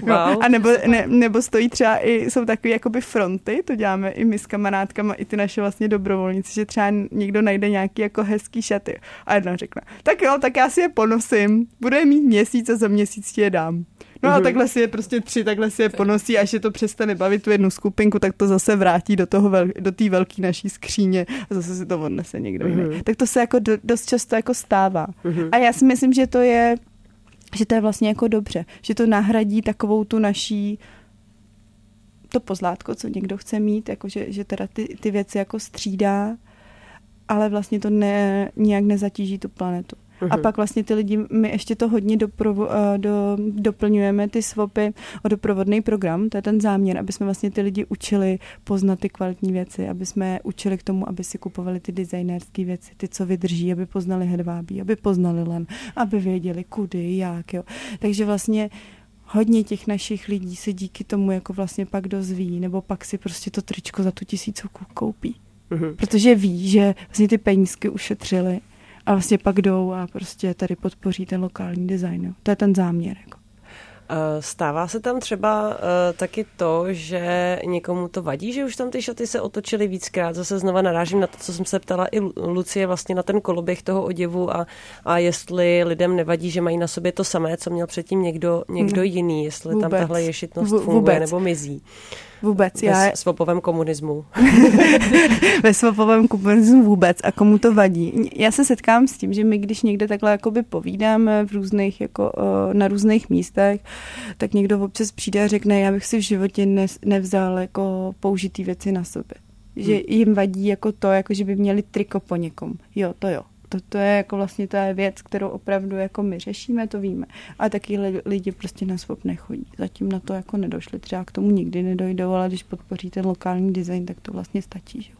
Wow. No, a nebo, ne, nebo stojí třeba i, jsou takové jakoby fronty, to děláme i my s kamarádkama, i ty naše vlastně dobrovolníci, že třeba někdo najde nějaký jako hezký šaty a jedna řekne, tak jo, tak já si je ponosím, budu je mít měsíc a za měsíc je dám. No a takhle si je prostě tři, takhle si je ponosí, až je to přestane bavit tu jednu skupinku, tak to zase vrátí do toho vel, do té velké naší skříně a zase si to odnese někdo jiný. Uh-huh. Tak to se jako do, dost často jako stává. Uh-huh. A já si myslím, že to je, že to je vlastně jako dobře, že to nahradí takovou tu naší to pozlátko, co někdo chce mít, jako že, že teda ty, ty věci jako střídá, ale vlastně to ne, nijak nezatíží tu planetu. Uhum. A pak vlastně ty lidi, my ještě to hodně doprovo, do, doplňujeme ty swapy o doprovodný program, to je ten záměr, aby jsme vlastně ty lidi učili poznat ty kvalitní věci, aby jsme učili k tomu, aby si kupovali ty designérské věci, ty, co vydrží, aby poznali hedvábí, aby poznali len, aby věděli kudy, jak, jo. Takže vlastně hodně těch našich lidí se díky tomu jako vlastně pak dozví, nebo pak si prostě to tričko za tu tisícovku koupí. Uhum. Protože ví, že vlastně ty penízky ušetřili. A vlastně pak jdou a prostě tady podpoří ten lokální design. Jo. To je ten záměr. Jako. Stává se tam třeba uh, taky to, že někomu to vadí, že už tam ty šaty se otočily víckrát. Zase znova narážím na to, co jsem se ptala i Lucie vlastně na ten koloběh toho oděvu a, a jestli lidem nevadí, že mají na sobě to samé, co měl předtím někdo, někdo jiný, jestli vůbec. Tam tahle ješitnost v, funguje nebo mizí. Vůbec. Ve já... swapovém komunismu. Ve swapovém komunismu vůbec. A komu to vadí? Já se setkám s tím, že my, když někde takhle jakoby povídáme v různých, jako, na různých místech, tak někdo občas přijde a řekne, já bych si v životě ne, nevzal jako použitý věci na sobě. Že hmm. jim vadí jako to, jako že by měli triko po někom. Jo, to jo. To, to je jako vlastně ta věc, kterou opravdu jako my řešíme, to víme. A taky lidi prostě na swap nechodí. Zatím na to jako nedošli. Třeba k tomu nikdy nedojdou, ale když podpoří ten lokální design, tak to vlastně stačí. Že?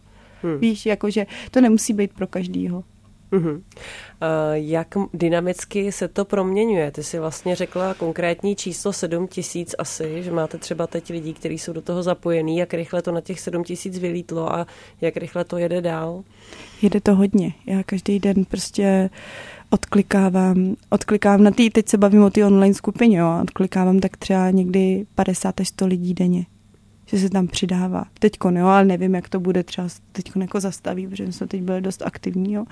Hmm. Víš, jakože to nemusí být pro každýho. Uhum. Jak dynamicky se to proměňuje? Ty jsi vlastně řekla konkrétní číslo sedm tisíc asi, že máte třeba teď lidí, kteří jsou do toho zapojení, jak rychle to na těch sedm tisíc vylítlo a jak rychle to jede dál? Jede to hodně. Já každý den prostě odklikávám, odklikávám na ty, teď se bavím o ty online skupině, jo, odklikávám tak třeba někdy padesát až sto lidí denně. Že se tam přidává. Teďko, jo, ale nevím, jak to bude, třeba teďko jako zastaví, protože jsme teď byli dost aktivní, jo.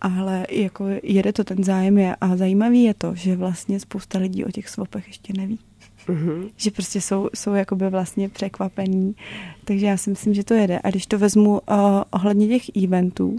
Ale jako jede to, ten zájem je. A zajímavý je to, že vlastně spousta lidí o těch swapech ještě neví. Mm-hmm. Že prostě jsou, jsou jakoby vlastně překvapení. Takže já si myslím, že to jede. A když to vezmu uh, ohledně těch eventů,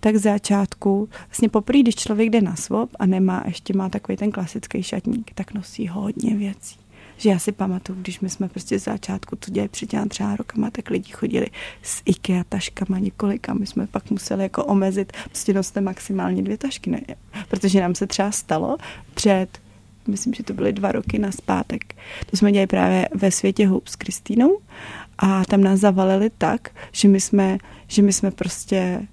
tak z začátku, vlastně poprvé, když člověk jde na swap a nemá, ještě má takový ten klasický šatník, tak nosí hodně věcí. Že já si pamatuju, když my jsme prostě z začátku to dělali před těma třeba rokama, tak lidi chodili s IKEA taškama několika. My jsme pak museli jako omezit, prostě noste maximálně dvě tašky, ne? Protože nám se třeba stalo před, myslím, že to byly dva roky nazpátek. To jsme dělali právě ve Světě hub s Kristýnou a tam nás zavalili tak, že my jsme, že my jsme prostě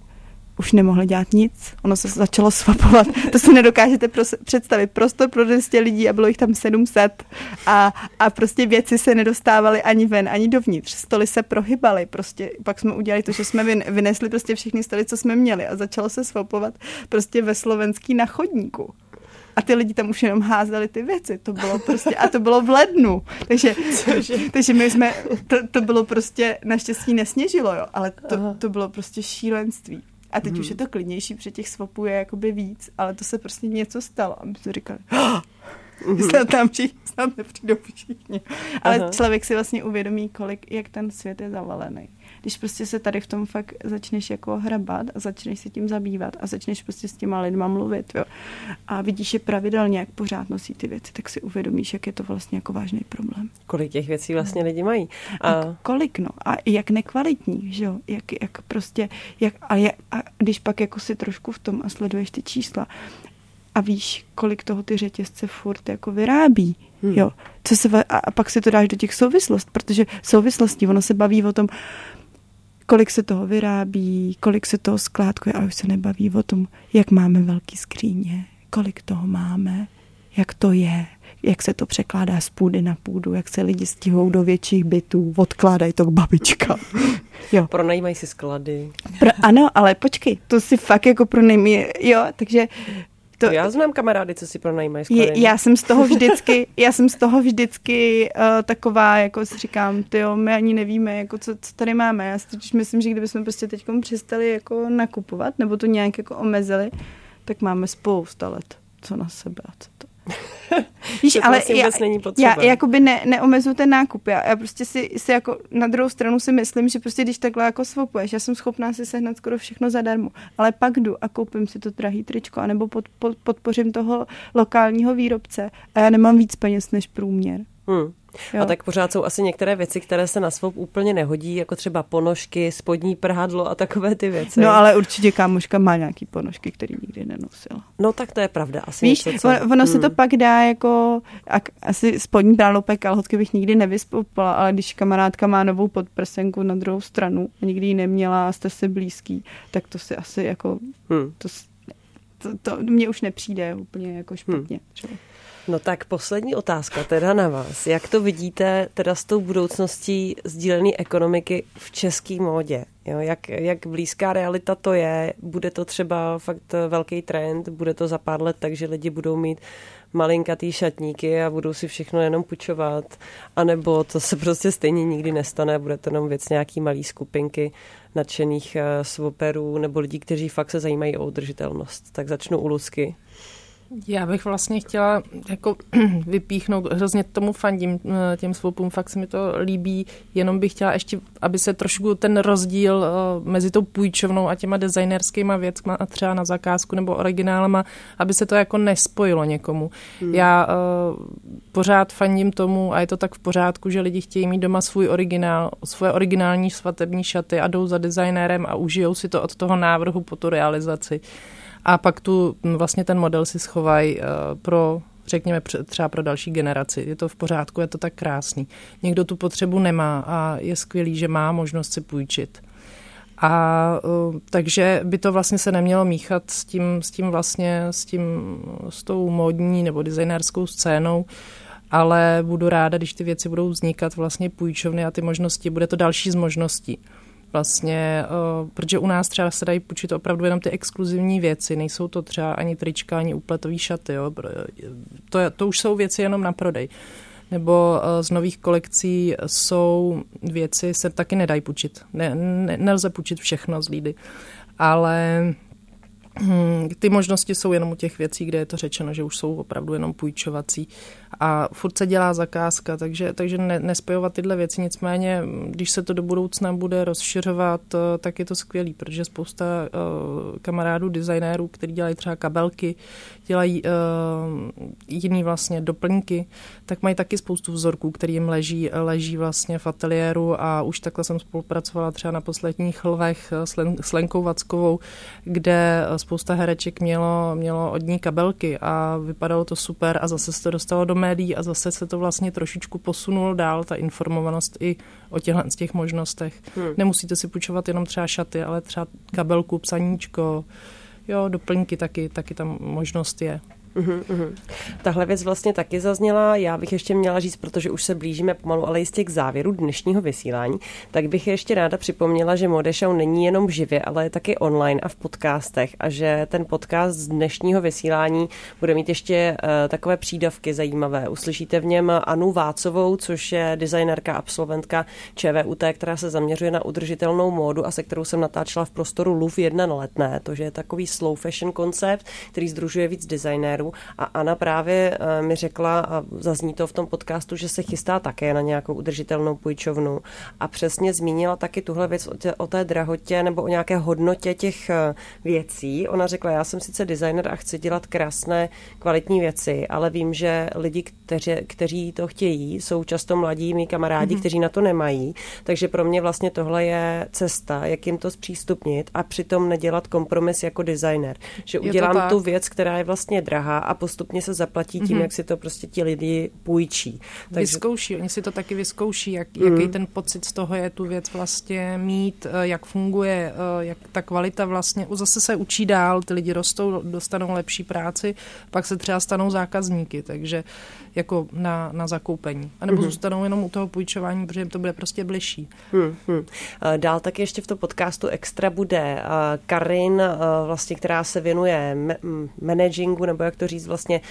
už nemohli dělat nic. Ono se začalo swapovat. To si nedokážete pros- představit. Prostor pro dvě stě lidí a bylo jich tam sedm set. A, a prostě věci se nedostávaly ani ven, ani dovnitř. Stoly se prohybaly. Prostě pak jsme udělali to, že jsme vynesli prostě všechny stoly, co jsme měli. A začalo se swapovat prostě ve slovenský na chodníku. A ty lidi tam už jenom házeli ty věci. To bylo prostě, a to bylo v lednu. Takže, takže my jsme, to, to bylo prostě, naštěstí nesněžilo, jo, ale to, to bylo prostě šílenství. A teď hmm. už je to klidnější, při těch swapů je jakoby víc, ale to se prostě něco stalo. A my jsme říkali, snad tam všichni, snad nepřijdou všichni. Ale aha. člověk si vlastně uvědomí, kolik, jak ten svět je zavalený. Když prostě se tady v tom fakt začneš jako hrabat a začneš se tím zabývat a začneš prostě s těma lidma mluvit, jo. A vidíš je pravidelně, jak pořád nosí ty věci, tak si uvědomíš, jak je to vlastně jako vážný problém. Kolik těch věcí vlastně lidi mají. A... A kolik, no. A jak nekvalitní, že jo. Jak, jak prostě, jak, a, je, a když pak jako si trošku v tom a sleduješ ty čísla a víš, kolik toho ty řetězce furt jako vyrábí, hmm. jo. Co se, a, a pak si to dáš do těch souvislostí, protože souvislostí, ono se baví o tom, kolik se toho vyrábí, kolik se toho skládkuje, ale už se nebaví o tom, jak máme velký skříně, kolik toho máme, jak to je, jak se to překládá z půdy na půdu, jak se lidi stihou do větších bytů, odkládají to k babičkám. Jo. Pronajímají si sklady. Pro, ano, ale počkej, to si fakt jako pronajímají, jo, takže... To, já znám kamarády, co si pronajímají sklady. Je, já jsem z toho vždycky, já jsem z toho vždycky uh, taková, jako si říkám, tyjo, my ani nevíme, jako co, co tady máme. Já si teď myslím, že kdybychom prostě teď přestali jako nakupovat, nebo to nějak jako omezili, tak máme spousta let, co na sebe a co to. Víš, to ale já, já jakoby ne, neomezuji ten nákup. Já, já prostě si, si jako na druhou stranu si myslím, že prostě když takhle jako swapuješ, já jsem schopná si sehnat skoro všechno zadarmo, ale pak jdu a koupím si to drahý tričko, anebo pod, pod, podpořím toho lokálního výrobce a já nemám víc peněz než průměr. Hmm. A tak pořád jsou asi některé věci, které se na swap úplně nehodí, jako třeba ponožky, spodní prádlo a takové ty věci. No ale určitě kámoška má nějaký ponožky, který nikdy nenosila. No tak to je pravda. Asi víš, něco, co... ono, ono hmm. se to pak dá jako, asi spodní prádlo, kalhotky bych nikdy nevyspoupala, ale když kamarádka má novou podprsenku na druhou stranu a nikdy ji neměla a jste si blízký, tak to si asi jako, hmm. to, to, to mně už nepřijde úplně jako špatně. Hmm. No tak poslední otázka teda na vás. Jak to vidíte teda s tou budoucností sdílené ekonomiky v české módě? Jo, jak, jak blízká realita to je? Bude to třeba fakt velký trend? Bude to za pár let, takže lidi budou mít malinkatý šatníky a budou si všechno jenom půjčovat? A nebo to se prostě stejně nikdy nestane? Bude to jenom věc nějaký malý skupinky nadšených swaperů nebo lidí, kteří fakt se zajímají o udržitelnost? Tak začnu u Lucky. Já bych vlastně chtěla jako vypíchnout, hrozně tomu fandím, těm swapům, fakt se mi to líbí, jenom bych chtěla ještě, aby se trošku ten rozdíl mezi tou půjčovnou a těma designerskýma věcma a třeba na zakázku nebo originálama, aby se to jako nespojilo někomu. Hmm. Já uh, pořád fandím tomu a je to tak v pořádku, že lidi chtějí mít doma svůj originál, svoje originální svatební šaty a jdou za designérem a užijou si to od toho návrhu po tu realizaci. A pak tu vlastně ten model si schovají pro, řekněme, třeba pro další generaci. Je to v pořádku, je to tak krásný. Někdo tu potřebu nemá a je skvělý, že má možnost si půjčit. A takže by to vlastně se nemělo míchat s tím, s tím vlastně, s tím, s tou módní nebo designérskou scénou, ale budu ráda, když ty věci budou vznikat vlastně půjčovny a ty možnosti, bude to další z možností. Vlastně, uh, protože u nás třeba se dají půjčit opravdu jenom ty exkluzivní věci, nejsou to třeba ani trička, ani úpletové šaty, jo. To, je, to už jsou věci jenom na prodej. Nebo uh, z nových kolekcí jsou věci, se taky nedají půjčit. Ne, ne, nelze půjčit všechno z Lídy, ale hm, ty možnosti jsou jenom u těch věcí, kde je to řečeno, že už jsou opravdu jenom půjčovací. A furt se dělá zakázka, takže, takže ne, nespojovat tyhle věci. Nicméně, když se to do budoucna bude rozšiřovat, tak je to skvělý, protože spousta uh, kamarádů, designérů, kteří dělají třeba kabelky, dělají uh, jiný vlastně doplňky, tak mají taky spoustu vzorků, který jim leží, leží vlastně v ateliéru a už takhle jsem spolupracovala třeba na posledních lvech s, Len, s Lenkou Vackovou, kde spousta hereček mělo, mělo od ní kabelky a vypadalo to super a zase se to dostalo do médií a zase se to vlastně trošičku posunulo dál, ta informovanost i o těchto těch možnostech. Hmm. Nemusíte si půjčovat jenom třeba šaty, ale třeba kabelku, psaníčko, jo, doplňky taky, taky tam možnost je. Uhum, uhum. Tahle věc vlastně taky zazněla, já bych ještě měla říct, protože už se blížíme pomalu, ale jistě k závěru dnešního vysílání, tak bych ještě ráda připomněla, že Mode Show není jenom živě, ale je taky online a v podcastech a že ten podcast z dnešního vysílání bude mít ještě uh, takové přídavky zajímavé. Uslyšíte v něm Annu Vácovou, což je designérka, absolventka ČVUT, která se zaměřuje na udržitelnou módu a se kterou jsem natáčela v prostoru Louv jedna na Letné, to, že je takový slow fashion koncept, který sdružuje víc designérů. A Anna právě mi řekla, a zazní to v tom podcastu, že se chystá také na nějakou udržitelnou půjčovnu a přesně zmínila taky tuhle věc o, tě, o té drahotě nebo o nějaké hodnotě těch věcí. Ona řekla, já jsem sice designer a chci dělat krásné, kvalitní věci, ale vím, že lidi, kteři, kteří to chtějí, jsou často mladí, mý kamarádi, mm-hmm. kteří na to nemají, takže pro mě vlastně tohle je cesta, jak jim to zpřístupnit a přitom nedělat kompromis jako designer. Že udělám tu věc, která je vlastně drahá, a postupně se zaplatí tím, mm-hmm. jak si to prostě ti lidi půjčí. Takže... Vyzkouší, oni si to taky vyzkouší, jak, mm. jaký ten pocit z toho je tu věc vlastně mít, jak funguje, jak ta kvalita vlastně, zase se učí dál, ty lidi rostou, dostanou lepší práci, pak se třeba stanou zákazníky, takže jako na, na zakoupení. A nebo mm-hmm. zůstanou jenom u toho půjčování, protože jim to bude prostě bližší. Mm-hmm. Dál tak ještě v tom podcastu extra bude Karin, vlastně, která se věnuje ma- managingu, nebo jak to říct, vlastně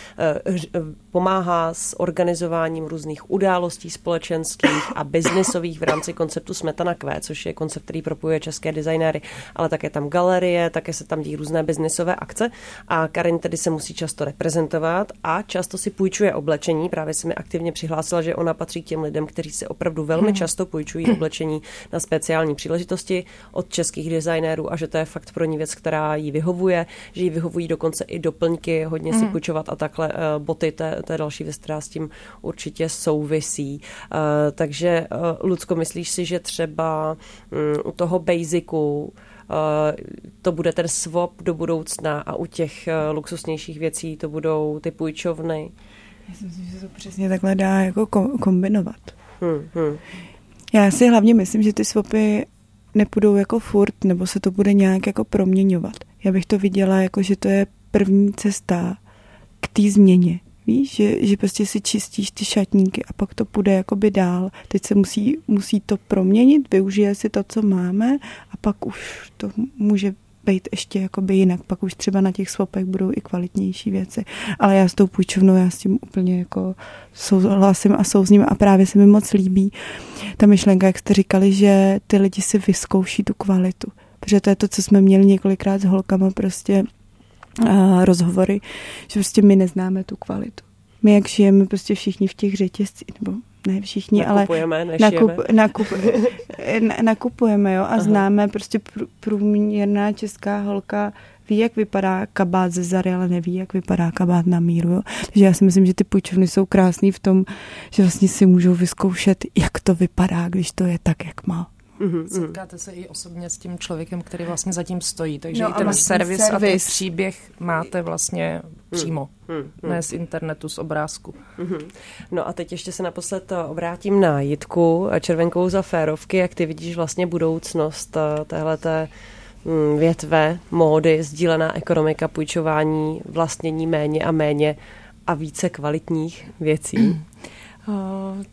pomáhá s organizováním různých událostí společenských a biznisových v rámci konceptu Smetana Q, což je koncept, který propojuje české designéry, ale také tam galerie, také se tam dějí různé biznisové akce a Karin tedy se musí často reprezentovat a často si půjčuje oblečení. Právě se mi aktivně přihlásila, že ona patří k těm lidem, kteří se opravdu velmi často půjčují oblečení na speciální příležitosti od českých designérů a že to je fakt pro ní věc, která jí vyhovuje, že jí vyhovují dokonce i doplňky, hodně si půjčovat a takhle boty, to je další věc, která s tím určitě souvisí. Takže, Lucko, myslíš si, že třeba u toho basicu to bude ten swap do budoucna a u těch luxusnějších věcí to budou ty půjčovny? Já si myslím, že to přesně takhle dá jako kombinovat. Hmm, hmm. Já si hlavně myslím, že ty swapy nepůjdou jako furt, nebo se to bude nějak jako proměňovat. Já bych to viděla jako, že to je první cesta k té změně. Víš, že, že prostě si čistíš ty šatníky a pak to půjde jakoby dál. Teď se musí, musí to proměnit, využije si to, co máme a pak už to může být ještě jakoby jinak. Pak už třeba na těch swapech budou i kvalitnější věci. Ale já s tou půjčovnou, já s tím úplně jako souhlasím a souzním a právě se mi moc líbí ta myšlenka, jak jste říkali, že ty lidi si vyzkouší tu kvalitu. Protože to je to, co jsme měli několikrát s holkama prostě a rozhovory, že prostě my neznáme tu kvalitu. My jak žijeme prostě všichni v těch řetězcích, nebo ne všichni, nakupujeme, ale nakup, nakup, nakupujeme, jo, a aha. známe prostě průměrná česká holka ví, jak vypadá kabát ze Zary, ale neví, jak vypadá kabát na míru. Jo? Takže já si myslím, že ty půjčovny jsou krásný v tom, že vlastně si můžou vyzkoušet, jak to vypadá, když to je tak, jak má. Uhum, Setkáte uhum. se i osobně s tím člověkem, který vlastně zatím stojí, takže no, i ten vlastně servis, servis a ten příběh máte vlastně přímo, hmm, hmm. ne z internetu, z obrázku. Hmm. No a teď ještě se naposled obrátím na Jitku Červenkovou za Férovky, jak ty vidíš vlastně budoucnost téhleté větve módy, sdílená ekonomika, půjčování, vlastnění méně a méně a více kvalitních věcí. Uh,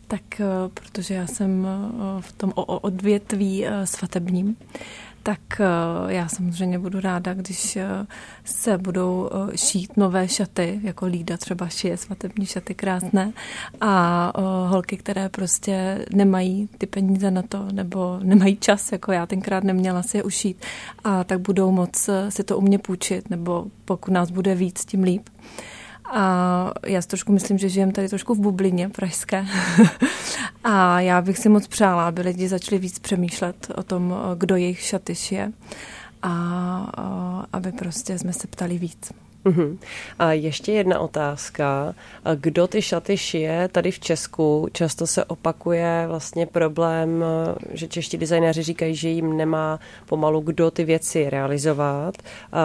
tak uh, protože já jsem uh, v tom o- odvětví uh, svatebním, tak uh, já samozřejmě budu ráda, když uh, se budou uh, šít nové šaty, jako Lída třeba šije svatební šaty krásné a uh, holky, které prostě nemají ty peníze na to, nebo nemají čas, jako já tenkrát neměla si je ušít a tak budou moc uh, si to u mě půjčit, nebo pokud nás bude víc, tím líp. A já si trošku myslím, že žijem tady trošku v bublině pražské. A já bych si moc přála, aby lidi začali víc přemýšlet o tom, kdo jejich šaty šije. A aby prostě jsme se ptali víc. Uhum. A ještě jedna otázka. Kdo ty šaty šije tady v Česku? Často se opakuje vlastně problém, že čeští designéři říkají, že jim nemá pomalu kdo ty věci realizovat.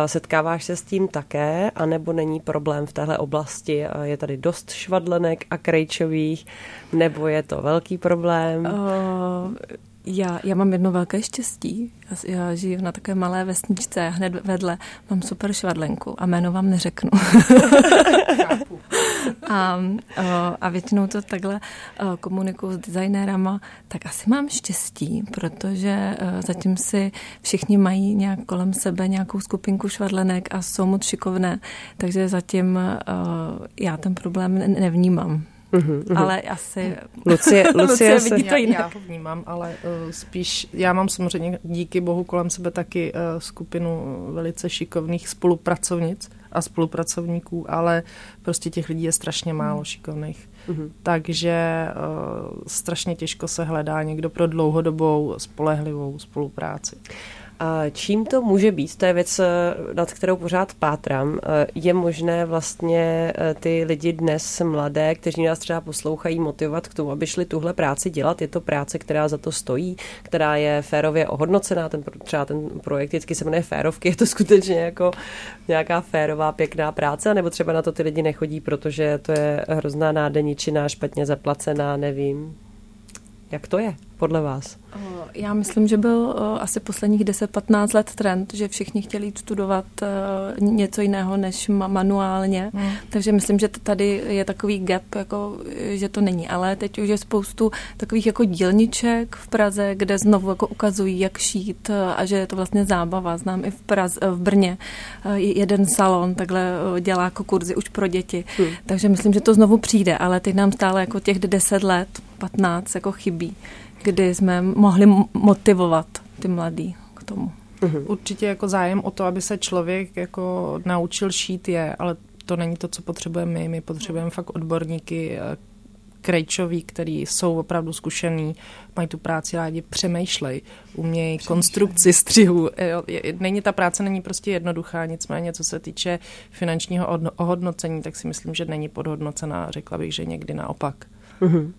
Setkáváš se s tím také? A nebo není problém v téhle oblasti? Je tady dost švadlenek a krejčových? Nebo je to velký problém? Uh... Já, já mám jedno velké štěstí. Já, já žiju na takové malé vesničce a hned vedle mám super švadlenku a jméno vám neřeknu. a, a většinou to takhle komunikuju s designérama. Tak asi mám štěstí, protože zatím si všichni mají nějak kolem sebe nějakou skupinku švadlenek a jsou moc šikovné, takže zatím já ten problém nevnímám. Uhum, uhum. Ale asi Lucie, Lucie, Lucie vidí to jinak. Já, já to vnímám, ale uh, spíš já mám samozřejmě díky bohu kolem sebe taky uh, skupinu velice šikovných spolupracovnic a spolupracovníků, ale prostě těch lidí je strašně málo šikovných. Uhum. Takže uh, strašně těžko se hledá někdo pro dlouhodobou spolehlivou spolupráci. A čím to může být? To je věc, nad kterou pořád pátrám. Je možné vlastně ty lidi dnes mladé, kteří nás třeba poslouchají, motivovat k tomu, aby šli tuhle práci dělat? Je to práce, která za to stojí, která je férově ohodnocená. Ten, třeba ten projekt vždycky se jmenuje Férovky. Je to skutečně jako nějaká férová, pěkná práce? Nebo třeba na to ty lidi nechodí, protože to je hrozná nádeničina, špatně zaplacená, nevím. Jak to je podle vás? Já myslím, že byl asi posledních deset patnáct let trend, že všichni chtěli jít studovat něco jiného než manuálně. Hmm. Takže myslím, že tady je takový gap, jako, že to není. Ale teď už je spoustu takových jako dílniček v Praze, kde znovu jako ukazují, jak šít a že je to vlastně zábava. Znám i v, Praze, v Brně jeden salon takhle dělá jako kurzy už pro děti. Hmm. Takže myslím, že to znovu přijde, ale teď nám stále jako těch deset let, patnáct jako chybí, kdy jsme mohli motivovat ty mladý k tomu. Určitě jako zájem o to, aby se člověk jako naučil šít je, ale to není to, co potřebujeme my. My potřebujeme fakt odborníky krejčoví, který jsou opravdu zkušený, mají tu práci rádi, přemýšlej, umějí konstrukci střihu. Není ta práce není prostě jednoduchá, nicméně co se týče finančního ohodnocení, tak si myslím, že není podhodnocená. Řekla bych, že někdy naopak. Uhum.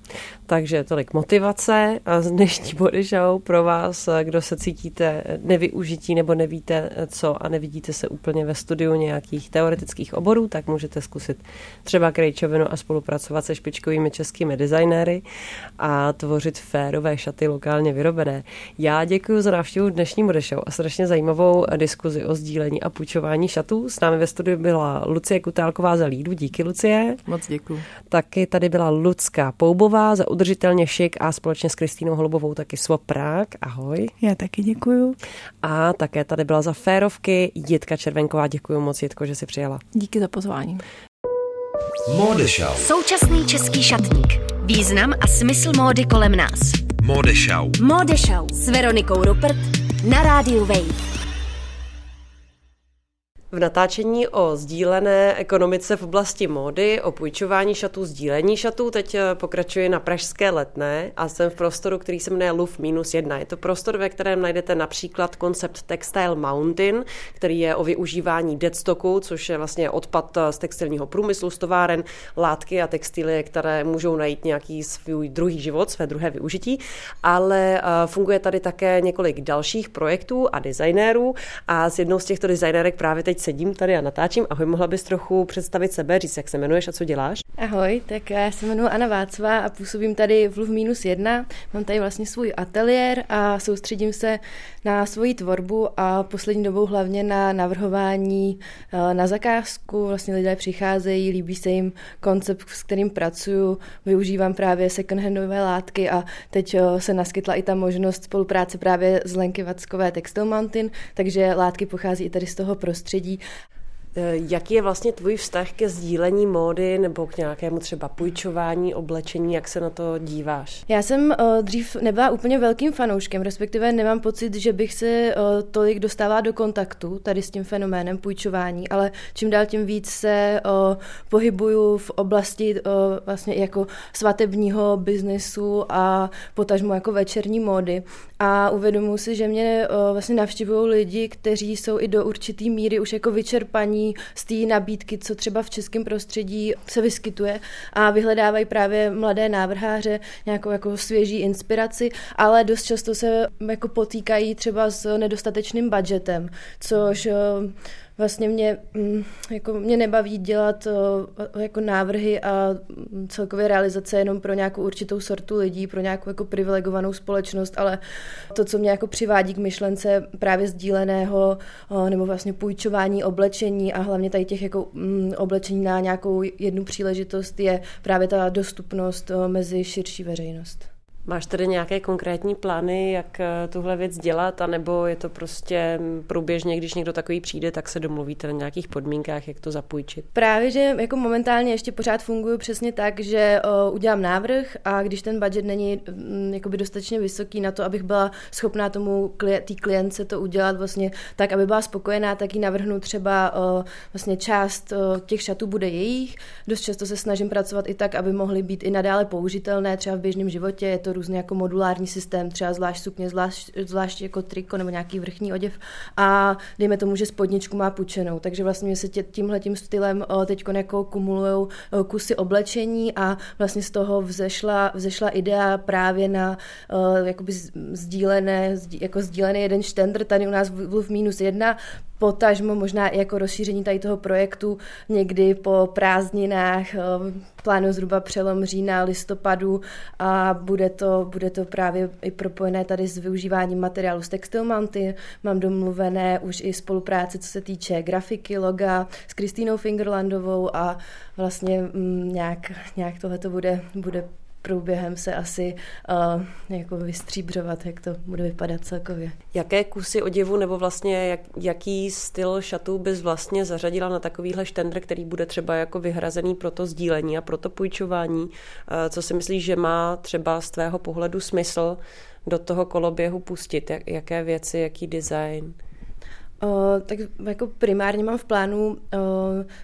Takže tolik motivace a z dnešní Body Show pro vás, kdo se cítíte nevyužití nebo nevíte co a nevidíte se úplně ve studiu nějakých teoretických oborů, tak můžete zkusit třeba krejčovinu a spolupracovat se špičkovými českými designéry a tvořit férové šaty lokálně vyrobené. Já děkuji za návštěvu dnešní Body Show a strašně zajímavou diskuzi o sdílení a půjčování šatů. S námi ve studiu byla Lucie Kutálková za Lídu. Díky, Lucie. Moc děkuji. Taky tady byla Lucka Poubová za Udržitelně šik a společně s Kristýnou Holubovou taky Swap Prague. Ahoj. Já taky děkuju. A také tady byla za Férovky Jitka Červenková. Děkuju moc, Jitko, že jsi přijela. Díky za pozvání. Mode Show. Současný český šatník. Význam a smysl módy kolem nás. Mode Show. Mode Show s Veronikou Rupert na rádiu Wave. V natáčení o sdílené ekonomice v oblasti módy, o půjčování šatů, sdílení šatů, teď pokračuji na Pražské Letné a jsem v prostoru, který se jmenuje Louv minus jedna. Je to prostor, ve kterém najdete například koncept Textile Mountain, který je o využívání deadstocku, což je vlastně odpad z textilního průmyslu, z továren, látky a textilie, které můžou najít nějaký svůj druhý život, své druhé využití, ale funguje tady také několik dalších projektů a designérů a s jednou z těchto designérek právě teď sedím tady a natáčím. Ahoj, mohla bys trochu představit sebe, říct, jak se jmenuješ a co děláš? Ahoj, tak já se jmenuji Anna Vacková a působím tady v Louv minus jedna. Mám tady vlastně svůj ateliér a soustředím se na svoji tvorbu a poslední dobou hlavně na navrhování na zakázku. Vlastně lidé přicházejí, líbí se jim koncept, s kterým pracuju. Využívám právě secondhandové látky a teď se naskytla i ta možnost spolupráce právě s Lenky Vackové Textile Mountain, takže látky pochází i tady z toho prostředí. Jaký je vlastně tvůj vztah ke sdílení módy nebo k nějakému třeba půjčování, oblečení, jak se na to díváš? Já jsem uh, dřív nebyla úplně velkým fanouškem, respektive nemám pocit, že bych se uh, tolik dostávala do kontaktu tady s tím fenoménem půjčování, ale čím dál tím víc se uh, pohybuju v oblasti uh, vlastně jako svatebního biznesu a potažmo jako večerní módy. A uvědomuji si, že mě uh, vlastně navštěvují lidi, kteří jsou i do určitý míry už jako vyčerpaní odlišný z té nabídky, co třeba v českém prostředí se vyskytuje, a vyhledávají právě mladé návrháře nějakou jako svěží inspiraci, ale dost často se jako potýkají třeba s nedostatečným budgetem, což vlastně mě, jako mě nebaví dělat jako návrhy a celkově realizace jenom pro nějakou určitou sortu lidí, pro nějakou jako privilegovanou společnost, ale to, co mě jako přivádí k myšlence právě sdíleného nebo vlastně půjčování oblečení a hlavně tady těch jako oblečení na nějakou jednu příležitost, je právě ta dostupnost mezi širší veřejnost. Máš tady nějaké konkrétní plány, jak tuhle věc dělat, anebo je to prostě průběžně, když někdo takový přijde, tak se domluvíte na nějakých podmínkách, jak to zapůjčit? Právě, že jako momentálně ještě pořád funguju přesně tak, že o, udělám návrh, a když ten budget není m, jakoby dostatečně vysoký na to, abych byla schopná tomu té klientce to udělat vlastně tak, aby byla spokojená, tak jí navrhnu třeba o, vlastně část o, těch šatů bude jejich. Dost často se snažím pracovat i tak, aby mohly být i nadále použitelné třeba v běžném životě. Je to různý jako modulární systém, třeba zvlášť sukně, zvlášť, zvlášť jako triko nebo nějaký vrchní oděv, a dejme tomu, že spodničku má půjčenou. Takže vlastně se tě, tímhletím stylem teď jako kumulujou kusy oblečení a vlastně z toho vzešla, vzešla idea právě na jakoby sdílené, jako sdílený jeden štendr tady u nás v Louv minus jedna, potažmo možná i jako rozšíření tady toho projektu někdy po prázdninách, plánu zhruba přelom října, listopadu, a bude to, bude to právě i propojené tady s využíváním materiálu z Textile Mountain. Mám domluvené už i spolupráce, co se týče grafiky, loga s Kristýnou Fingerlandovou, a vlastně mm, nějak, nějak tohle to bude, bude průběhem se asi uh, jako vystříbřovat, jak to bude vypadat celkově. Jaké kusy oděvu nebo vlastně jak, jaký styl šatů bys vlastně zařadila na takovýhle štendr, který bude třeba jako vyhrazený pro to sdílení a pro to půjčování? Uh, co si myslíš, že má třeba z tvého pohledu smysl do toho koloběhu pustit? Jak, jaké věci, jaký design? O, tak jako primárně mám v plánu o,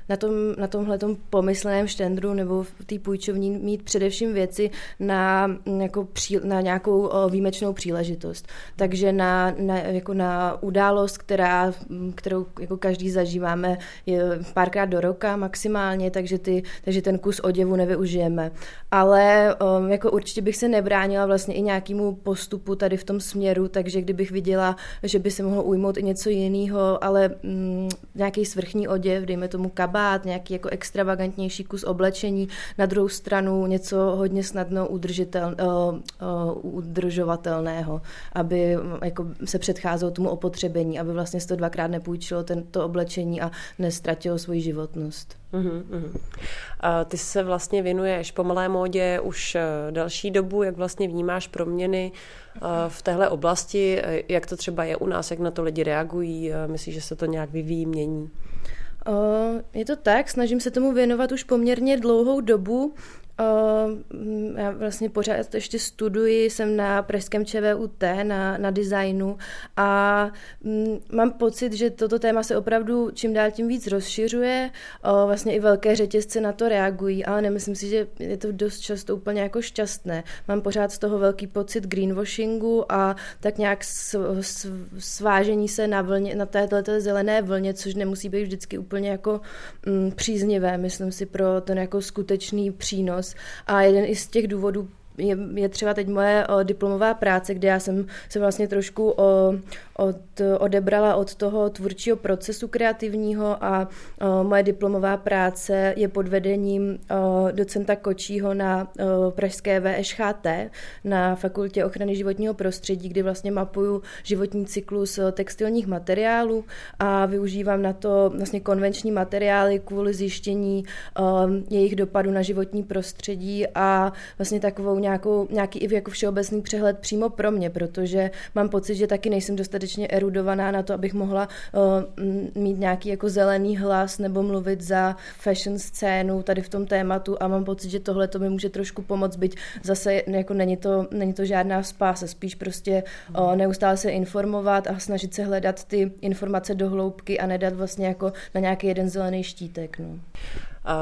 na, tom, na tomhletom pomysleném štendru nebo v té půjčovní mít především věci na, jako pří, na nějakou o, výjimečnou příležitost. Takže na, na, jako na událost, která, kterou jako každý zažíváme je párkrát do roka maximálně, takže, ty, takže ten kus oděvu nevyužijeme. Ale o, jako určitě bych se nebránila vlastně i nějakému postupu tady v tom směru, takže kdybych viděla, že by se mohlo ujmout i něco jiného, ale mm, nějaký svrchní oděv, dejme tomu kabát, nějaký jako extravagantnější kus oblečení, na druhou stranu něco hodně snadno udržitel, uh, uh, udržovatelného, aby jako, se předcházelo tomu opotřebení, aby vlastně se to dvakrát nepůjčilo tento oblečení a neztratilo svoji životnost. Uhum, uhum. A ty se vlastně věnuješ pomalé módě už další dobu, jak vlastně vnímáš proměny v téhle oblasti, jak to třeba je u nás, jak na to lidi reagují, myslíš, že se to nějak vyvíjí, mění? Je to tak, snažím se tomu věnovat už poměrně dlouhou dobu. Já vlastně pořád ještě studuji, jsem na pražském ČVUT, na, na designu, a mám pocit, že toto téma se opravdu čím dál tím víc rozšiřuje, vlastně i velké řetězce na to reagují, ale nemyslím si, že je to dost často úplně jako šťastné. Mám pořád z toho velký pocit greenwashingu a tak nějak svážení se na, vlně, na této zelené vlně, což nemusí být vždycky úplně jako mm, příznivé, myslím si, pro ten jako skutečný přínos. A jeden i z těch důvodů je, je třeba teď moje o, diplomová práce, kde já jsem se vlastně trošku o, od, odebrala od toho tvůrčího procesu kreativního, a o, moje diplomová práce je pod vedením o, docenta Kočího na o, pražské V Š H T na Fakultě ochrany životního prostředí, kdy vlastně mapuju životní cyklus textilních materiálů a využívám na to vlastně konvenční materiály kvůli zjištění o, jejich dopadu na životní prostředí, a vlastně takovou Nějakou, nějaký i jako všeobecný přehled přímo pro mě, protože mám pocit, že taky nejsem dostatečně erudovaná na to, abych mohla uh, mít nějaký jako zelený hlas nebo mluvit za fashion scénu tady v tom tématu, a mám pocit, že tohle to mi může trošku pomoct, byť zase jako není to, není to žádná spása, spíš prostě uh, neustále se informovat a snažit se hledat ty informace do hloubky a nedat vlastně jako na nějaký jeden zelený štítek. No.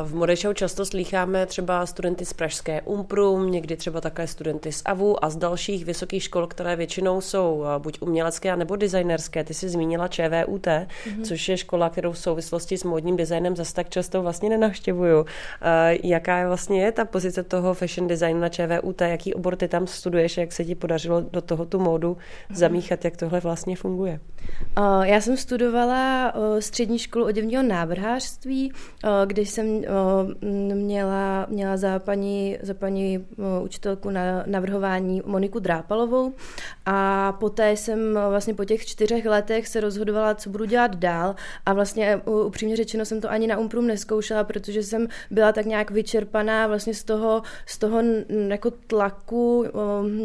V Mode Show často slýcháme třeba studenty z pražské Umprum, někdy třeba také studenty z A V U a z dalších vysokých škol, které většinou jsou buď umělecké, nebo designerské. Ty jsi zmínila ČVUT, mm-hmm. což je škola, kterou v souvislosti s módním designem zase tak často vlastně nenavštěvuju. Jaká je vlastně ta pozice toho fashion designu na ČVUT? Jaký obor ty tam studuješ? Jak se ti podařilo do toho tu módu mm-hmm. zamíchat? Jak tohle vlastně funguje? Já jsem studovala střední školu oděvního návrhářství, když jsem měla, měla za paní, za paní učitelku na navrhování Moniku Drápalovou a poté jsem vlastně po těch čtyřech letech se rozhodovala, co budu dělat dál a vlastně upřímně řečeno jsem to ani na Umprum neskoušela, protože jsem byla tak nějak vyčerpaná vlastně z toho, z toho jako tlaku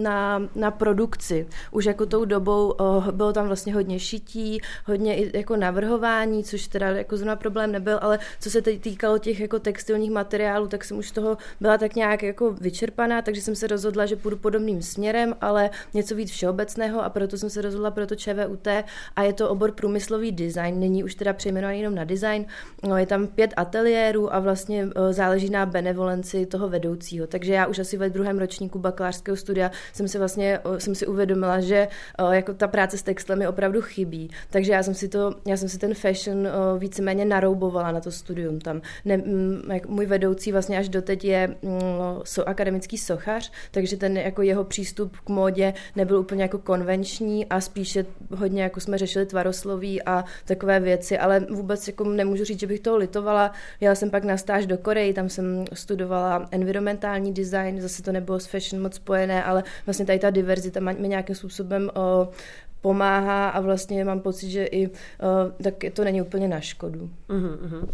na, na produkci. Už jako tou dobou bylo tam vlastně hodně šití, hodně i jako navrhování, což teda jako zrovna problém nebyl, ale co se teď týkalo těch jako textilních materiálů, tak jsem už toho byla tak nějak jako vyčerpaná, takže jsem se rozhodla, že půjdu podobným směrem, ale něco víc všeobecného a proto jsem se rozhodla pro to ČVUT a je to obor průmyslový design, není už teda přejmenovaný jenom na design, no, je tam pět ateliérů a vlastně záleží na benevolenci toho vedoucího, takže já už asi ve druhém ročníku bakalářského studia jsem si vlastně jsem si uvědomila, že jako ta práce s textlem mi opravdu chybí, takže já jsem si to, já jsem si ten fashion víceméně naroubovala na to studium tam. Ne, můj vedoucí vlastně až doteď je so, akademický sochař, takže ten jako jeho přístup k módě nebyl úplně jako konvenční a spíše hodně jako jsme řešili tvarosloví a takové věci, ale vůbec jako nemůžu říct, že bych toho litovala. Jela jsem pak na stáž do Koreji, tam jsem studovala environmentální design, zase to nebylo s fashion moc spojené, ale vlastně tady ta diverzita mi nějakým způsobem o, pomáhá a vlastně mám pocit, že i uh, tak to není úplně na škodu. Uhum.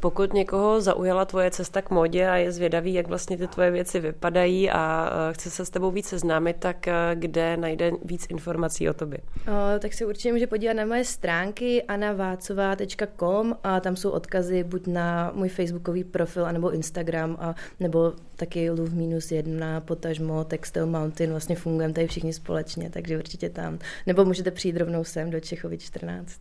Pokud někoho zaujala tvoje cesta k modě a je zvědavý, jak vlastně ty tvoje věci vypadají a uh, chce se s tebou víc seznámit, tak uh, kde najde víc informací o tobě? Uh, tak se určitě může podívat na moje stránky anna vacková tečka com a tam jsou odkazy buď na můj facebookový profil, anebo Instagram, a, nebo taky Louv minus jedna, potažmo, Textile Mountain, vlastně fungujeme tady všichni společně, takže určitě tam. Nebo můžete přijít rovnou sem do Čechovy čtrnáct.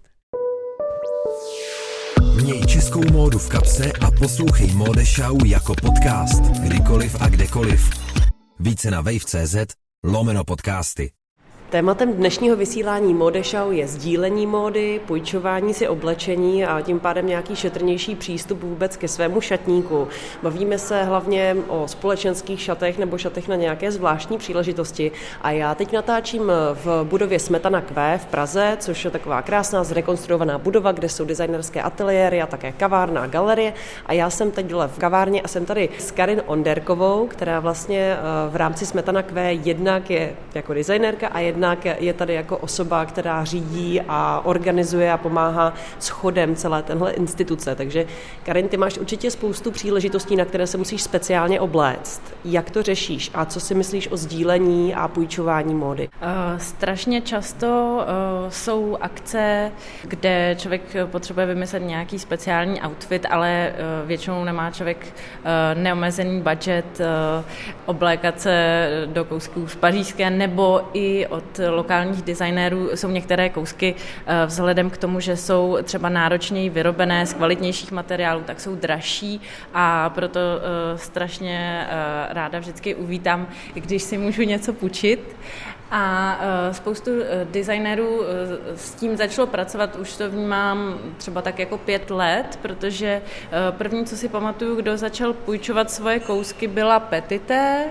Měj českou módu v kapse a poslouchej Mode Show jako podcast, kdykoliv a kdekoliv. Více na wave.cz lomeno podcasty. Tématem dnešního vysílání Mode Show je sdílení módy, půjčování si oblečení a tím pádem nějaký šetrnější přístup vůbec ke svému šatníku. Bavíme se hlavně o společenských šatech nebo šatech na nějaké zvláštní příležitosti a já teď natáčím v budově Smetana Q v Praze, což je taková krásná zrekonstruovaná budova, kde jsou designerské ateliéry a také kavárna a galerie a já jsem teď dole v kavárně a jsem tady s Karin Onderkovou, která vlastně v rámci Smetana Q jednak je jako designérka a je jednak je tady jako osoba, která řídí a organizuje a pomáhá s chodem celé tenhle instituce. Takže Karin, ty máš určitě spoustu příležitostí, na které se musíš speciálně obléct. Jak to řešíš a co si myslíš o sdílení a půjčování módy? Uh, strašně často uh, jsou akce, kde člověk potřebuje vymyslet nějaký speciální outfit, ale uh, většinou nemá člověk uh, neomezený budget uh, oblékat se do kousků z Pařížské nebo i od lokálních designérů jsou některé kousky vzhledem k tomu, že jsou třeba náročněji vyrobené z kvalitnějších materiálů, tak jsou dražší a proto strašně ráda vždycky uvítám, když si můžu něco půjčit. A spoustu designérů s tím začalo pracovat, už to vnímám třeba tak jako pět let, protože první, co si pamatuju, kdo začal půjčovat svoje kousky, byla Petite,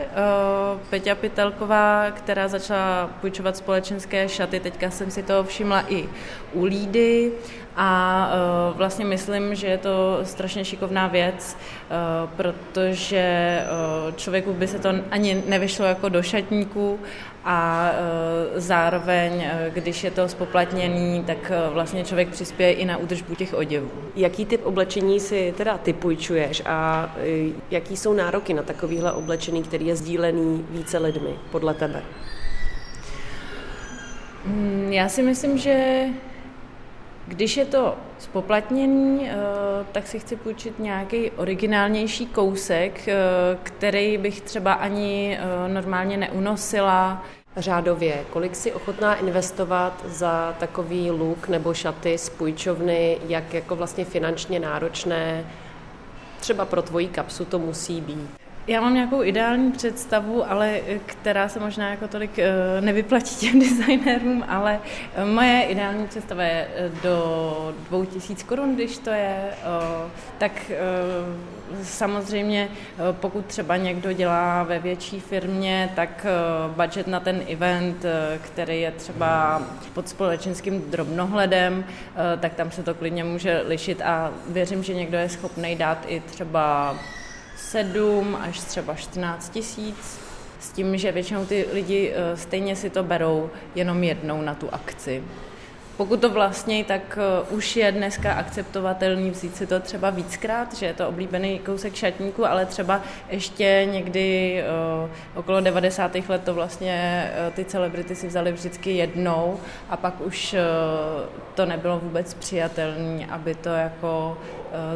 Peťa Pytelková, která začala půjčovat společenské šaty, teďka jsem si to všimla i u Lídy. A vlastně myslím, že je to strašně šikovná věc, protože člověku by se to ani nevyšlo jako do šatníku a zároveň, když je to spoplatněný, tak vlastně člověk přispěje i na údržbu těch oděvů. Jaký typ oblečení si teda ty půjčuješ a jaký jsou nároky na takovýhle oblečení, který je sdílený více lidmi podle tebe? Já si myslím, že když je to spoplatněný, tak si chci půjčit nějaký originálnější kousek, který bych třeba ani normálně neunosila. Řádově, kolik si ochotná investovat za takový look nebo šaty z půjčovny, jak jako vlastně finančně náročné třeba pro tvoji kapsu to musí být? Já mám nějakou ideální představu, ale která se možná jako tolik nevyplatí těm designérům, ale moje ideální představa je do dvou tisíc korun, když to je, tak samozřejmě pokud třeba někdo dělá ve větší firmě, tak budget na ten event, který je třeba pod společenským drobnohledem, tak tam se to klidně může lišit a věřím, že někdo je schopný dát i třeba sedm až třeba čtrnáct tisíc, s tím, že většinou ty lidi stejně si to berou jenom jednou na tu akci. Pokud to vlastně, tak už je dneska akceptovatelný vzít si to třeba víckrát, že je to oblíbený kousek šatníku, ale třeba ještě někdy okolo devadesátých let to vlastně ty celebrity si vzali vždycky jednou a pak už to nebylo vůbec přijatelné, aby to jako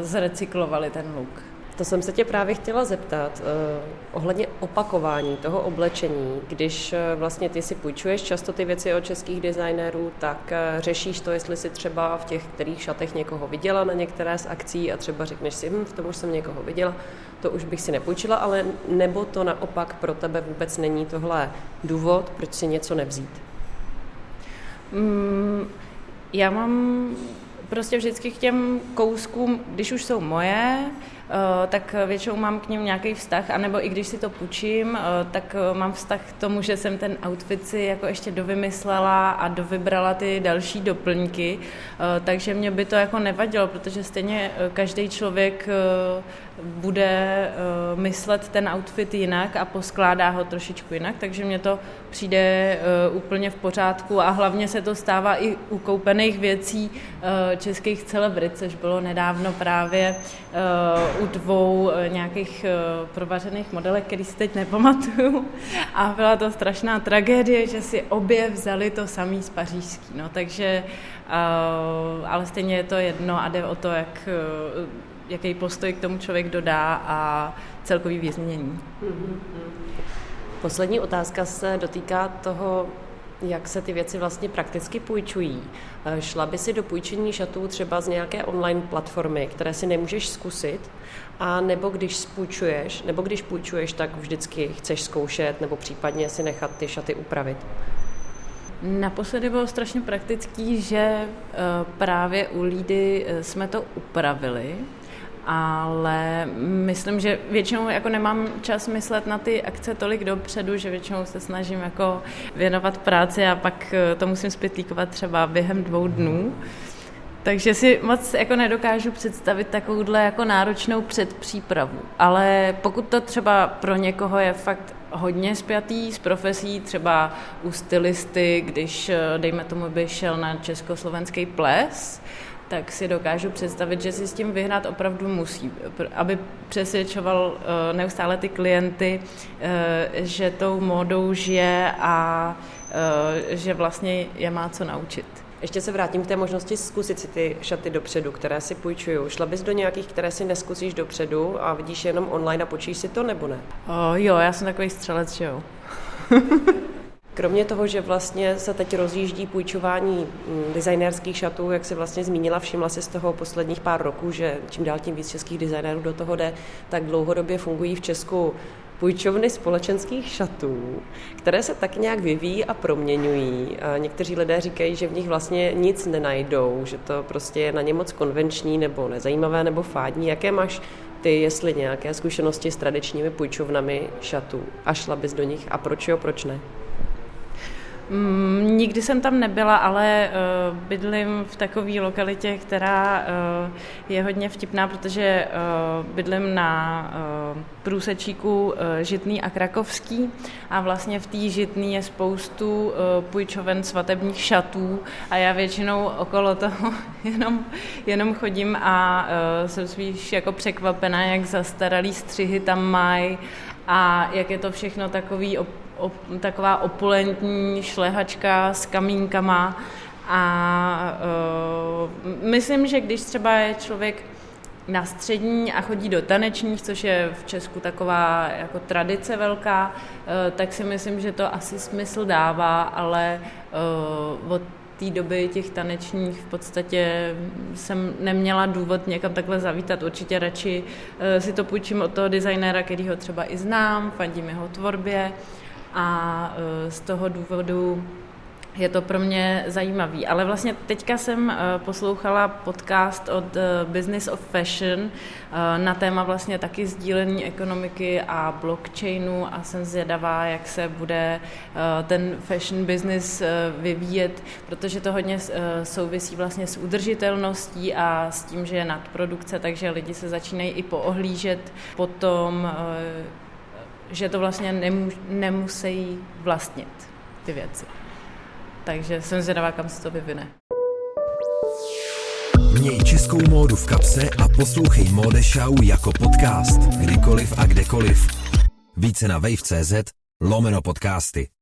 zrecyklovali ten look. To jsem se tě právě chtěla zeptat eh, ohledně opakování toho oblečení. Když eh, vlastně ty si půjčuješ často ty věci od českých designérů, tak eh, řešíš to, jestli si třeba v těch kterých šatech někoho viděla na některé z akcí a třeba řekneš si, hm, v tom už jsem někoho viděla, to už bych si nepůjčila, ale nebo to naopak pro tebe vůbec není tohle důvod, proč si něco nevzít? Mm, já mám prostě vždycky k těm kouskům, když už jsou moje, tak většinou mám k němu nějaký vztah, anebo i když si to půjčím, tak mám vztah k tomu, že jsem ten outfit si jako ještě dovymyslela a dovybrala ty další doplňky, takže mě by to jako nevadilo, protože stejně každý člověk bude myslet ten outfit jinak a poskládá ho trošičku jinak, takže mě to přijde úplně v pořádku a hlavně se to stává i u koupených věcí českých celebrit, což bylo nedávno právě u dvou nějakých provařených modelek, který si teď nepamatuju. A byla to strašná tragédie, že si obě vzali to samý z Pařížský. No, takže, ale stejně je to jedno a jde o to, jak, jaký postoj k tomu člověk dodá a celkový vyznění. Poslední otázka se dotýká toho, jak se ty věci vlastně prakticky půjčují. Šla by si do půjčení šatů třeba z nějaké online platformy, které si nemůžeš zkusit, a nebo když spůjčuješ, nebo když půjčuješ, tak vždycky chceš zkoušet nebo případně si nechat ty šaty upravit? Naposledy bylo strašně praktický, že právě u Lídy jsme to upravili, ale myslím, že většinou jako nemám čas myslet na ty akce tolik dopředu, že většinou se snažím jako věnovat práci a pak to musím zpytlíkovat třeba během dvou dnů. Takže si moc jako nedokážu představit takovouhle jako náročnou předpřípravu, ale pokud to třeba pro někoho je fakt hodně spjatý s profesí, třeba u stylisty, když dejme tomu by šel na československý ples, tak si dokážu představit, že si s tím vyhrát opravdu musí, aby přesvědčoval neustále ty klienty, že tou módou žije a že vlastně je má co naučit. Ještě se vrátím k té možnosti zkusit si ty šaty dopředu, které si půjčuju. Šla bys do nějakých, které si neskusíš dopředu a vidíš jenom online a počíš si to, nebo ne? O, jo, já jsem takový střelec, že jo. Kromě toho, že vlastně se teď rozjíždí půjčování designérských šatů, jak si vlastně zmínila, všimla si z toho posledních pár roků, že čím dál tím víc českých designérů do toho jde, tak dlouhodobě fungují v Česku půjčovny společenských šatů, které se tak nějak vyvíjí a proměňují. A někteří lidé říkají, že v nich vlastně nic nenajdou, že to prostě je na ně moc konvenční nebo nezajímavé nebo fádní. Jaké máš ty, jestli nějaké zkušenosti s tradičními půjčovnami šatů? A šla bys do nich a proč jo, proč ne? Mm, nikdy jsem tam nebyla, ale uh, bydlím v takové lokalitě, která uh, je hodně vtipná, protože uh, bydlím na uh, průsečíku uh, Žitný a Krakovský a vlastně v té Žitný je spoustu uh, půjčoven svatebních šatů a já většinou okolo toho jenom, jenom chodím a uh, jsem spíš jako překvapená, jak zastaralý střihy tam mají a jak je to všechno takový op- taková opulentní šlehačka s kamínkama a uh, myslím, že když třeba je člověk na střední a chodí do tanečních, což je v Česku taková jako tradice velká, uh, tak si myslím, že to asi smysl dává, ale uh, od té doby těch tanečních v podstatě jsem neměla důvod někam takhle zavítat. Určitě radši si to půjčím od toho designéra, který ho třeba i znám, fandím jeho tvorbě a z toho důvodu je to pro mě zajímavý. Ale vlastně teďka jsem poslouchala podcast od Business of Fashion na téma vlastně taky sdílení ekonomiky a blockchainu a jsem zvědavá, jak se bude ten fashion business vyvíjet, protože to hodně souvisí vlastně s udržitelností a s tím, že je nadprodukce, takže lidi se začínají i poohlížet po tom, že to vlastně nemů- nemusejí vlastnit ty věci. Takže jsem zvědavá, kam se to vyvine. Měj českou módu v kapse a poslouchej Móde Show jako podcast, kdykoliv a kdekoliv. Více na wave tečka cz lomeno podcasty.